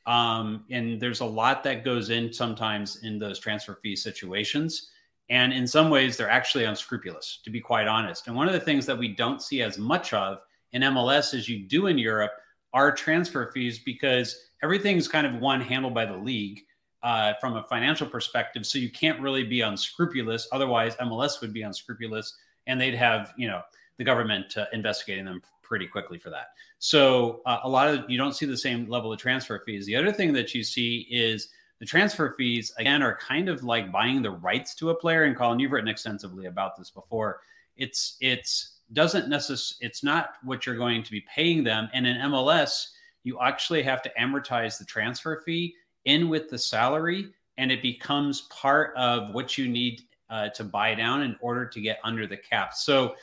Um, and there's a lot that goes in sometimes in those transfer fee situations. And in some ways, they're actually unscrupulous, to be quite honest. And one of the things that we don't see as much of in M L S as you do in Europe are transfer fees, because everything's kind of one handled by the league uh, from a financial perspective. So you can't really be unscrupulous. Otherwise, M L S would be unscrupulous, and they'd have, you know, the government uh, investigating them pretty quickly for that. So uh, a lot of, you don't see the same level of transfer fees. The other thing that you see is the transfer fees, again, are kind of like buying the rights to a player. And Colin, you've written extensively about this before. It's, it's doesn't necess- it's not what you're going to be paying them. And in M L S, you actually have to amortize the transfer fee in with the salary, and it becomes part of what you need uh, to buy down in order to get under the cap. So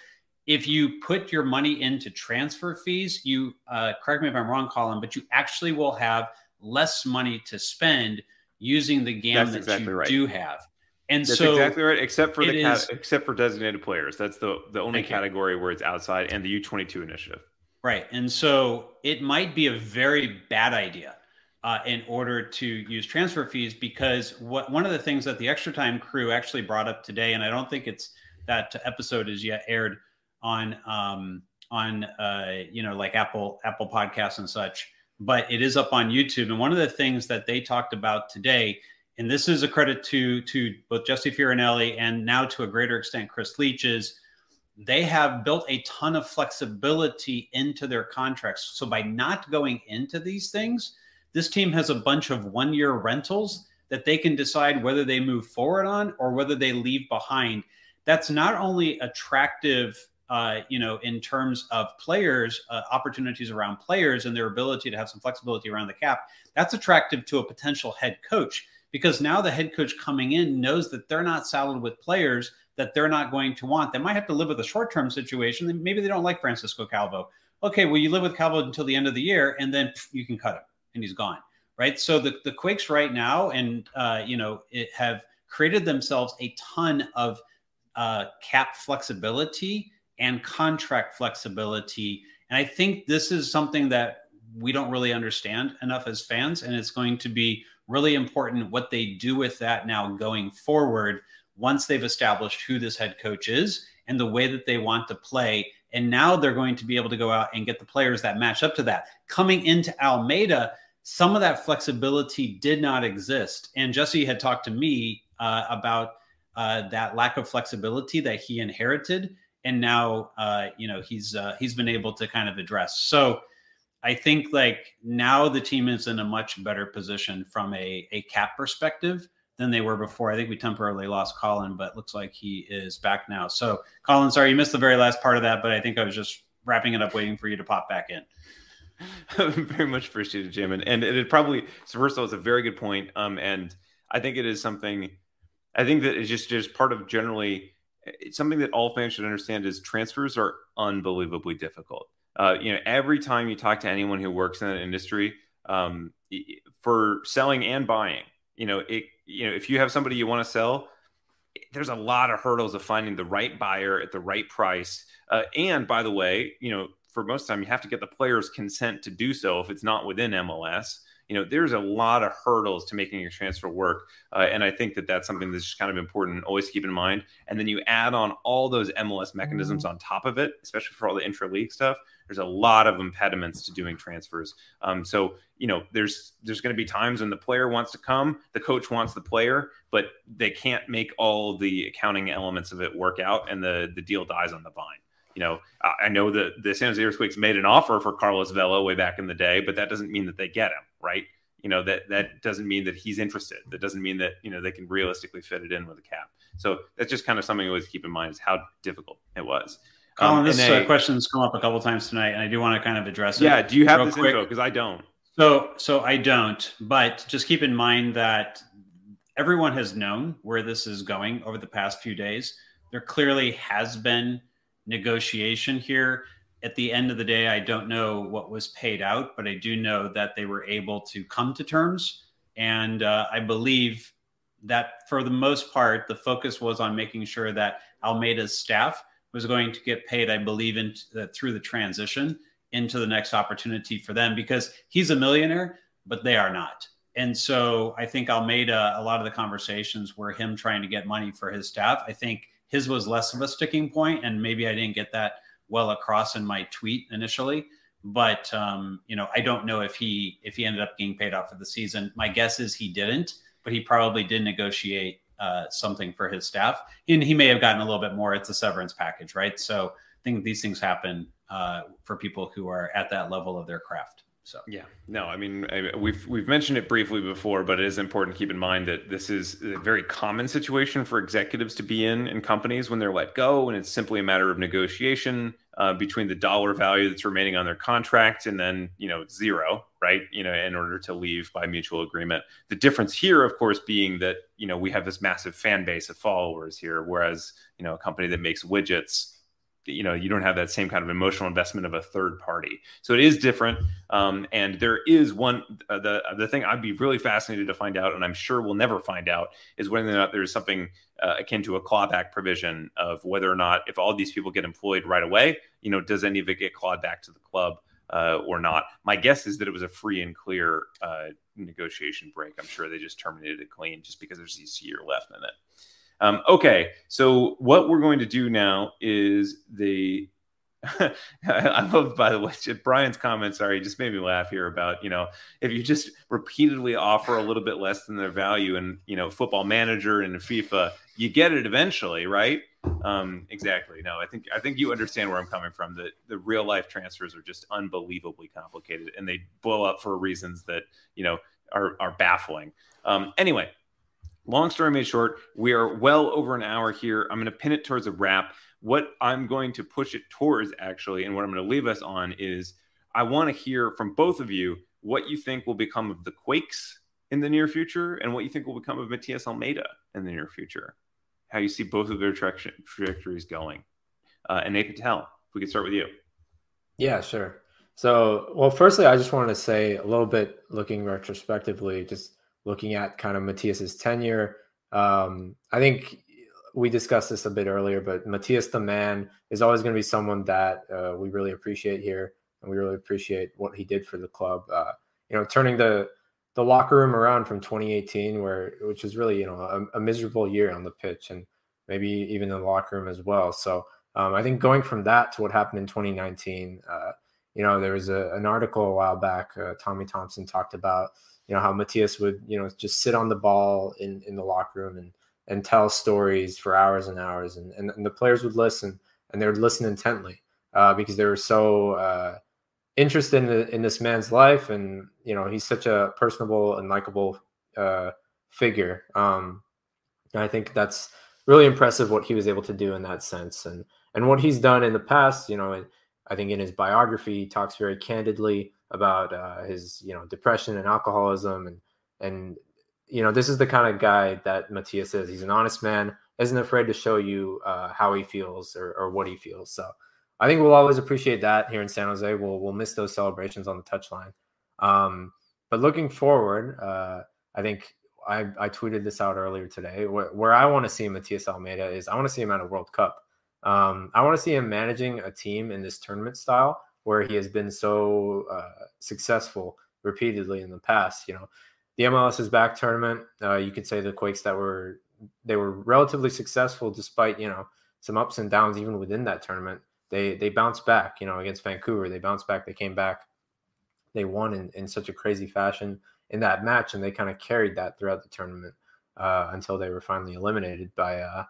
if you put your money into transfer fees, you, uh, correct me if I'm wrong, Colin, but you actually will have less money to spend using the GAM that exactly you right. do have. And that's so exactly right, except for the is, ca- except for designated players. That's the, the only category where it's outside, and the U twenty-two initiative. Right. And so it might be a very bad idea uh, in order to use transfer fees, because what one of the things that the Extra Time crew actually brought up today, and I don't think it's that episode is yet aired on um, on uh, you know, like Apple Apple Podcasts and such, but it is up on YouTube. And one of the things that they talked about today, and this is a credit to to both Jesse Fioranelli and now to a greater extent Chris Leitch, is they have built a ton of flexibility into their contracts. So by not going into these things, this team has a bunch of one-year rentals that they can decide whether they move forward on or whether they leave behind. That's not only attractive, uh, you know, in terms of players, uh, opportunities around players and their ability to have some flexibility around the cap. That's attractive to a potential head coach, because now the head coach coming in knows that they're not saddled with players that they're not going to want. They might have to live with a short-term situation. Maybe they don't like Francisco Calvo. Okay, well, you live with Calvo until the end of the year, and then pff, you can cut him, and he's gone, right? So the, the Quakes right now and uh, you know, it have created themselves a ton of uh, cap flexibility and contract flexibility. And I think this is something that we don't really understand enough as fans, and it's going to be really important what they do with that now going forward, once they've established who this head coach is and the way that they want to play. And now they're going to be able to go out and get the players that match up to that. Coming into Almeyda, some of that flexibility did not exist. And Jesse had talked to me uh, about uh, that lack of flexibility that he inherited. And now, uh, you know, he's uh, he's been able to kind of address. So I think, like, now the team is in a much better position from a, a cap perspective than they were before. I think we temporarily lost Colin, but it looks like he is back now. So, Colin, sorry, you missed the very last part of that, but I think I was just wrapping it up, waiting for you to pop back in. Very much appreciated, Jim. And, and it probably, so first of all, it's a very good point. Um, and I think it is something, I think that it's just, just part of generally, it's something that all fans should understand is transfers are unbelievably difficult. Uh, you know, every time you talk to anyone who works in that industry, um, for selling and buying, you know, it, you know, if you have somebody you want to sell, there's a lot of hurdles of finding the right buyer at the right price. Uh, and by the way, you know, for most of the time, you have to get the player's consent to do so if it's not within M L S. You know, there's a lot of hurdles to making your transfer work. Uh, and I think that that's something that's just kind of important. Always keep in mind. And then you add on all those M L S mechanisms mm-hmm. on top of it, especially for all the intra-league stuff. There's a lot of impediments to doing transfers. Um, so, you know, there's there's going to be times when the player wants to come, the coach wants the player, but they can't make all the accounting elements of it work out, and the, the deal dies on the vine. You know, I know that the San Jose Earthquakes made an offer for Carlos Vela way back in the day, but that doesn't mean that they get him, right? You know, that that doesn't mean that he's interested. That doesn't mean that, you know, they can realistically fit it in with a cap. So that's just kind of something you always keep in mind is how difficult it was. Colin, um, this they, uh, question's come up a couple times tonight, and I do want to kind of address it. Yeah, do you have this quick info? Because I don't. So, so I don't, but just keep in mind that everyone has known where this is going over the past few days. There clearly has been negotiation here. At the end of the day, I don't know what was paid out, but I do know that they were able to come to terms. And uh, I believe that for the most part, the focus was on making sure that Almeyda's staff was going to get paid, I believe, in, uh, through the transition into the next opportunity for them, because he's a millionaire, but they are not. And so I think Almeyda, a lot of the conversations were him trying to get money for his staff. I think his was less of a sticking point, and maybe I didn't get that well across in my tweet initially. But, um, you know, I don't know if he if he ended up getting paid out for the season. My guess is he didn't, but he probably did negotiate uh, something for his staff. And he may have gotten a little bit more. It's a severance package, right? So I think these things happen uh, for people who are at that level of their craft. So, yeah, no, I mean, I, we've we've mentioned it briefly before, but it is important to keep in mind that this is a very common situation for executives to be in in companies when they're let go. And it's simply a matter of negotiation uh, between the dollar value that's remaining on their contract and then, you know, zero. Right. You know, in order to leave by mutual agreement. The difference here, of course, being that, you know, we have this massive fan base of followers here, whereas, you know, a company that makes widgets, you know, you don't have that same kind of emotional investment of a third party. So it is different. Um, and there is one, uh, the the thing I'd be really fascinated to find out, and I'm sure we'll never find out, is whether or not there's something uh, akin to a clawback provision of whether or not, if all these people get employed right away, you know, does any of it get clawed back to the club uh, or not? My guess is that it was a free and clear uh, negotiation break. I'm sure they just terminated it clean just because there's this year left in it. Um, okay, so what we're going to do now is the I love, by the way, Brian's comment, sorry, just made me laugh here about, you know, if you just repeatedly offer a little bit less than their value and, you know, Football Manager and FIFA, you get it eventually, right? Um, exactly. No, I think I think you understand where I'm coming from. That the real life transfers are just unbelievably complicated, and they blow up for reasons that, you know, are are baffling. Um, anyway. Long story made short, we are well over an hour here. I'm going to pin it towards a wrap. What I'm going to push it towards, actually, and what I'm going to leave us on is I want to hear from both of you what you think will become of the Quakes in the near future and what you think will become of Matías Almeyda in the near future, how you see both of their traction, trajectories going. Uh, and Anae Patel, if we could start with you. Yeah, sure. So, well, firstly, I just wanted to say a little bit looking retrospectively, just looking at kind of Matías's tenure. Um, I think we discussed this a bit earlier, but Matías the man is always going to be someone that uh, we really appreciate here. And we really appreciate what he did for the club. Uh, you know, turning the the locker room around from twenty eighteen, where which was really, you know, a, a miserable year on the pitch and maybe even in the locker room as well. So um, I think going from that to what happened in twenty nineteen, uh, you know, there was a, an article a while back, uh, Tommy Thompson talked about, you know, how Matías would, you know, just sit on the ball in, in the locker room and, and tell stories for hours and hours. And, and, and the players would listen, and they would listen intently uh, because they were so uh, interested in, the, in this man's life. And, you know, he's such a personable and likable uh, figure. Um, and I think that's really impressive what he was able to do in that sense. And, and what he's done in the past, you know, and I think in his biography, he talks very candidly about uh, his, you know, depression and alcoholism. And, and, you know, this is the kind of guy that Matías is. He's an honest man, isn't afraid to show you uh, how he feels or, or what he feels. So I think we'll always appreciate that here in San Jose. We'll, we'll miss those celebrations on the touchline. Um, but looking forward, uh, I think I, I tweeted this out earlier today. Where, where I want to see Matías Almeyda is I want to see him at a World Cup. Um, I want to see him managing a team in this tournament style, where he has been so uh, successful repeatedly in the past. You know, the M L S is back tournament. Uh, you could say the Quakes that were, they were relatively successful despite, you know, some ups and downs, even within that tournament. They, they bounced back, you know, against Vancouver, they bounced back, they came back, they won in, in such a crazy fashion in that match. And they kind of carried that throughout the tournament uh, until they were finally eliminated by uh,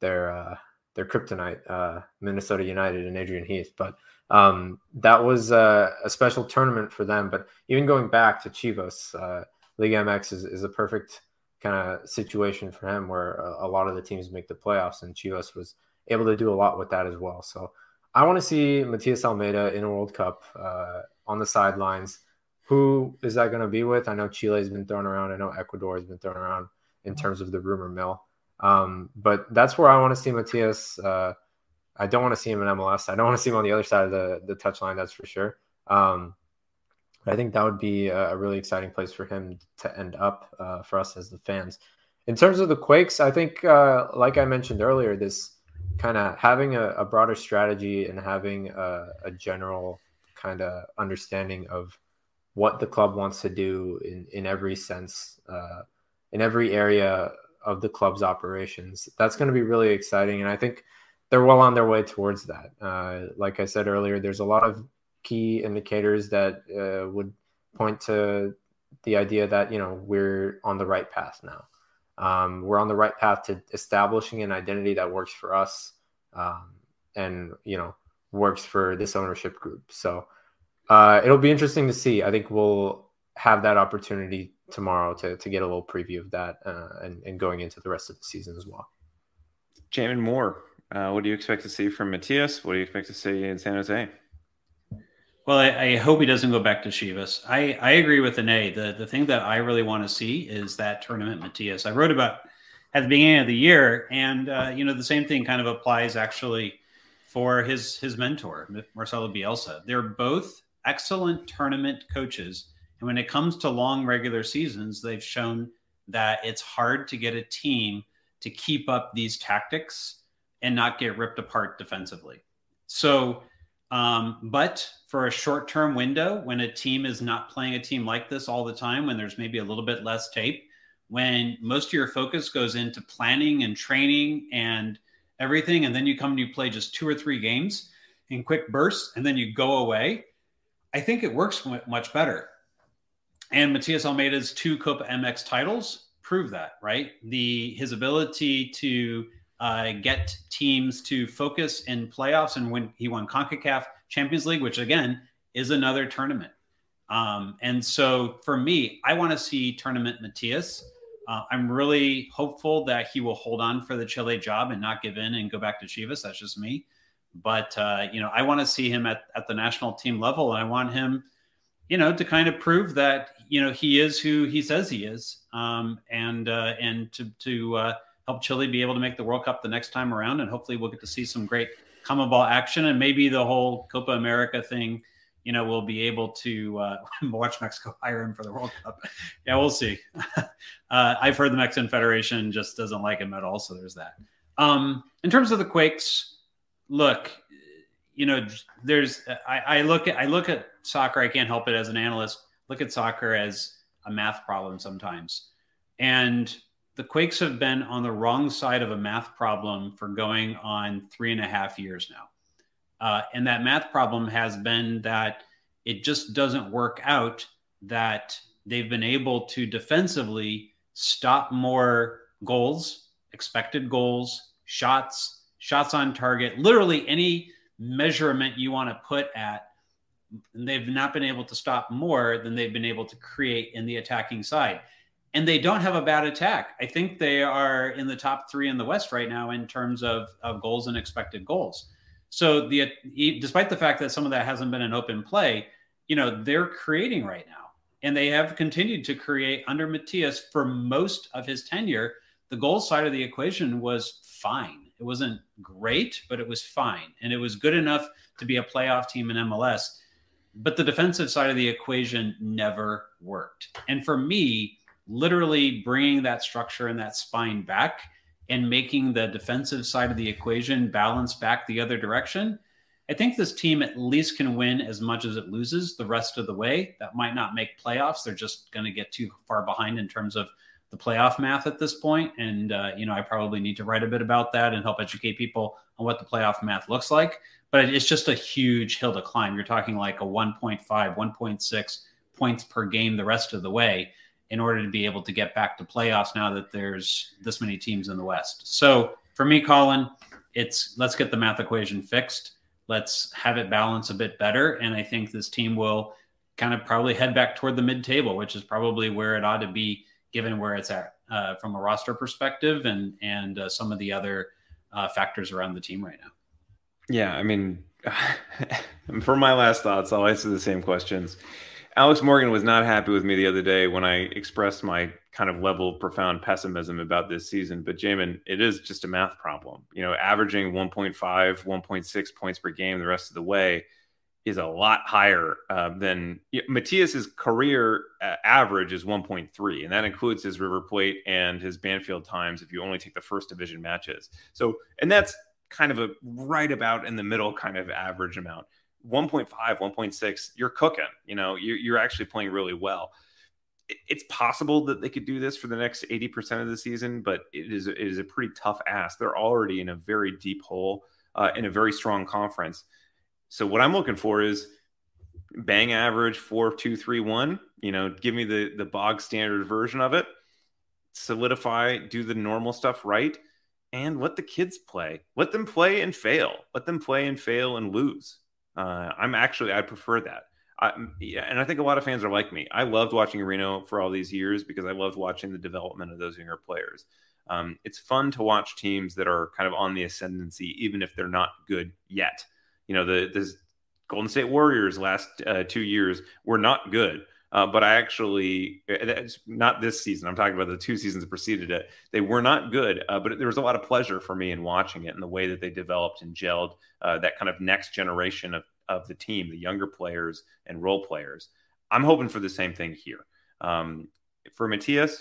their, uh, their kryptonite, uh, Minnesota United and Adrian Heath. But um, that was uh, a special tournament for them. But even going back to Chivas, uh, Liga M X is, is a perfect kind of situation for him, where a, a lot of the teams make the playoffs, and Chivas was able to do a lot with that as well. So I want to see Matías Almeyda in a World Cup uh, on the sidelines. Who is that going to be with? I know Chile has been thrown around. I know Ecuador has been thrown around in terms of the rumor mill. Um, but that's where I want to see Matías. Uh, I don't want to see him in M L S. I don't want to see him on the other side of the, the touchline, that's for sure. Um, I think that would be a really exciting place for him to end up uh, for us as the fans. In terms of the Quakes, I think, uh, like I mentioned earlier, this kind of having a, a broader strategy and having a, a general kind of understanding of what the club wants to do in, in every sense, uh, in every area of the club's operations, that's going to be really exciting. And I think they're well on their way towards that. Uh, like I said earlier, there's a lot of key indicators that uh, would point to the idea that, you know, we're on the right path now. Um, we're on the right path to establishing an identity that works for us um, and, you know, works for this ownership group. So uh, it'll be interesting to see. I think we'll have that opportunity tomorrow to to get a little preview of that uh, and, and going into the rest of the season as well. Jamin Moore, uh, what do you expect to see from Matías? What do you expect to see in San Jose? Well, I, I hope he doesn't go back to Chivas. I, I agree with Anae. The the thing that I really want to see is that tournament Matías. I wrote about at the beginning of the year, and uh, you know the same thing kind of applies actually for his his mentor, Marcelo Bielsa. They're both excellent tournament coaches, and when it comes to long regular seasons, they've shown that it's hard to get a team to keep up these tactics and not get ripped apart defensively. So. Um, but for a short-term window, when a team is not playing a team like this all the time, when there's maybe a little bit less tape, when most of your focus goes into planning and training and everything, and then you come and you play just two or three games in quick bursts, and then you go away, I think it works much better. And Matías Almeyda's two Copa M X titles prove that, right? The his ability to... Uh, get teams to focus in playoffs, and when he won CONCACAF Champions League, which again is another tournament. Um, and so for me, I want to see tournament Matías. Uh, I'm really hopeful that he will hold on for the Chile job and not give in and go back to Chivas. That's just me. But, uh, you know, I want to see him at, at the national team level. And I want him, you know, to kind of prove that, you know, he is who he says he is. Um, and, uh, and to, to, uh, help Chile be able to make the World Cup the next time around. And hopefully we'll get to see some great CONMEBOL action, and maybe the whole Copa America thing, you know, we'll be able to uh, watch Mexico hire him for the World Cup. Yeah, we'll see. uh, I've heard the Mexican Federation just doesn't like him at all. So there's that. Um, in terms of the Quakes, look, you know, there's, I, I look at, I look at soccer. I can't help it as an analyst, look at soccer as a math problem sometimes. And the Quakes have been on the wrong side of a math problem for going on three and a half years now. Uh, and that math problem has been that it just doesn't work out that they've been able to defensively stop more goals, expected goals, shots, shots on target, literally any measurement you want to put at. And they've not been able to stop more than they've been able to create in the attacking side. And they don't have a bad attack. I think they are in the top three in the West right now in terms of, of goals and expected goals. So the despite the fact that some of that hasn't been an open play, you know, they're creating right now. And they have continued to create under Matías for most of his tenure. The goal side of the equation was fine. It wasn't great, but it was fine. And it was good enough to be a playoff team in M L S. But the defensive side of the equation never worked. And for me, literally bringing that structure and that spine back and making the defensive side of the equation balance back the other direction, I think this team at least can win as much as it loses the rest of the way. That might not make playoffs. They're just going to get too far behind in terms of the playoff math at this point. And, uh, you know, I probably need to write a bit about that and help educate people on what the playoff math looks like. But it's just a huge hill to climb. You're talking like a one point five, one point six points per game the rest of the way, in order to be able to get back to playoffs now that there's this many teams in the West. So for me, Colin, it's let's get the math equation fixed. Let's have it balance a bit better. And I think this team will kind of probably head back toward the mid-table, which is probably where it ought to be given where it's at uh, from a roster perspective and, and uh, some of the other uh, factors around the team right now. Yeah, I mean, for my last thoughts, I'll answer the same questions Alex Morgan was not happy with me the other day when I expressed my kind of level of profound pessimism about this season. But Jamin, it is just a math problem. You know, averaging one point five, one point six points per game the rest of the way is a lot higher uh, than you know, Matias's career uh, average is one point three. And that includes his River Plate and his Banfield times if you only take the first division matches. So, and that's kind of a right about in the middle kind of average amount. one point five, one point six, you're cooking. You know, you're, you're actually playing really well. It's possible that they could do this for the next eighty percent of the season, but it is, it is a pretty tough ask. They're already in a very deep hole uh, in a very strong conference. So what I'm looking for is bang average four, two, three, one, you know, give me the, the bog standard version of it, solidify, do the normal stuff right, and let the kids play, let them play and fail, let them play and fail and lose. Uh, I'm actually, I prefer that. I, and I think a lot of fans are like me. I loved watching Reno for all these years because I loved watching the development of those younger players. Um, it's fun to watch teams that are kind of on the ascendancy, even if they're not good yet. You know, the, the Golden State Warriors last uh, two years were not good. Uh, but I actually, not this season, I'm talking about the two seasons that preceded it. They were not good, uh, but there was a lot of pleasure for me in watching it and the way that they developed and gelled uh, that kind of next generation of, of the team, the younger players and role players. I'm hoping for the same thing here. Um, for Matías,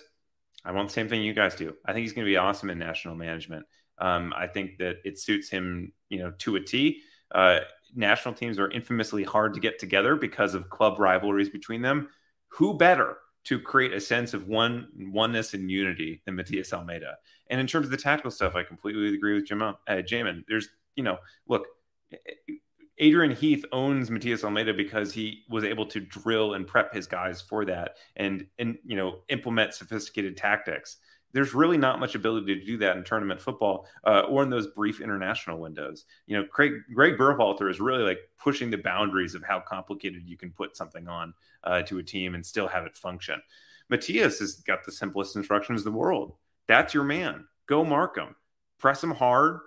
I want the same thing you guys do. I think he's going to be awesome in national management. Um, I think that it suits him, you know, to a T. Uh, national teams are infamously hard to get together because of club rivalries between them. Who better to create a sense of one oneness and unity than Matías Almeyda? And in terms of the tactical stuff, I completely agree with Jamin. Uh, Jamin. There's, you know, look, Adrian Heath owns Matías Almeyda because he was able to drill and prep his guys for that and, and you know, implement sophisticated tactics. There's really not much ability to do that in tournament football uh, or in those brief international windows. You know, Craig, Greg Berhalter is really like pushing the boundaries of how complicated you can put something on uh, to a team and still have it function. Matías has got the simplest instructions in the world. That's your man. Go mark him. Press him hard.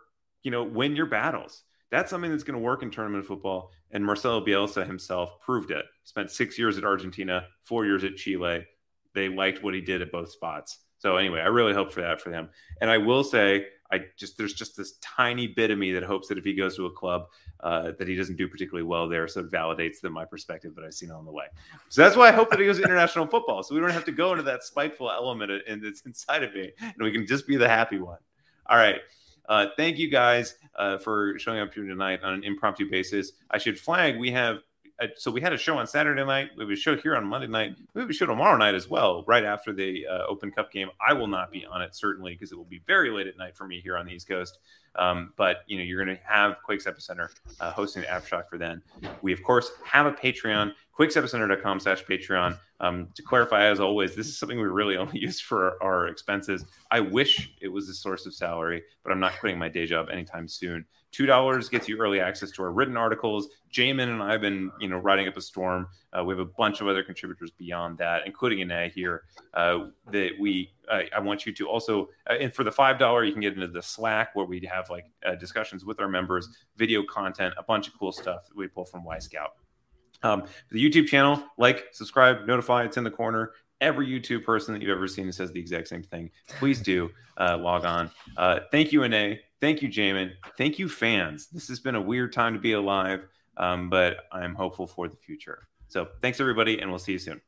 You know, win your battles. That's something that's going to work in tournament football. And Marcelo Bielsa himself proved it. Spent six years at Argentina, four years at Chile. They liked what he did at both spots. So anyway, I really hope for that for them. And I will say, I just there's just this tiny bit of me that hopes that if he goes to a club uh, that he doesn't do particularly well there. So it validates that my perspective that I've seen on the way. So that's why I hope that he goes to international football. So we don't have to go into that spiteful element that's inside of me. And we can just be the happy one. All right. Uh, thank you guys uh, for showing up here tonight on an impromptu basis. I should flag we have a, so we had a show on Saturday night. We have a show here on Monday night. We have a show tomorrow night as well, right after the uh, Open Cup game. I will not be on it certainly because it will be very late at night for me here on the East Coast. Um, but you know, you're going to have Quake's Epicenter uh, hosting the Aftershock for then. We of course have a Patreon, quakes epicenter dot com slash Patreon. Um, to clarify, as always, this is something we really only use for our, our expenses. I wish it was a source of salary, but I'm not quitting my day job anytime soon. two dollars gets you early access to our written articles. Jamin and I have been, you know, riding up a storm. Uh, we have a bunch of other contributors beyond that, including Anae here. Uh, that we, uh, I want you to also, uh, and for the five dollars, you can get into the Slack where we have like uh, discussions with our members, video content, a bunch of cool stuff that we pull from Y Scout. Um, for the YouTube channel, like, subscribe, notify, it's in the corner. Every YouTube person that you've ever seen says the exact same thing. Please do uh, log on. Uh, thank you, Anae. Thank you, Jamin. Thank you, fans. This has been a weird time to be alive, um, but I'm hopeful for the future. So thanks, everybody, and we'll see you soon.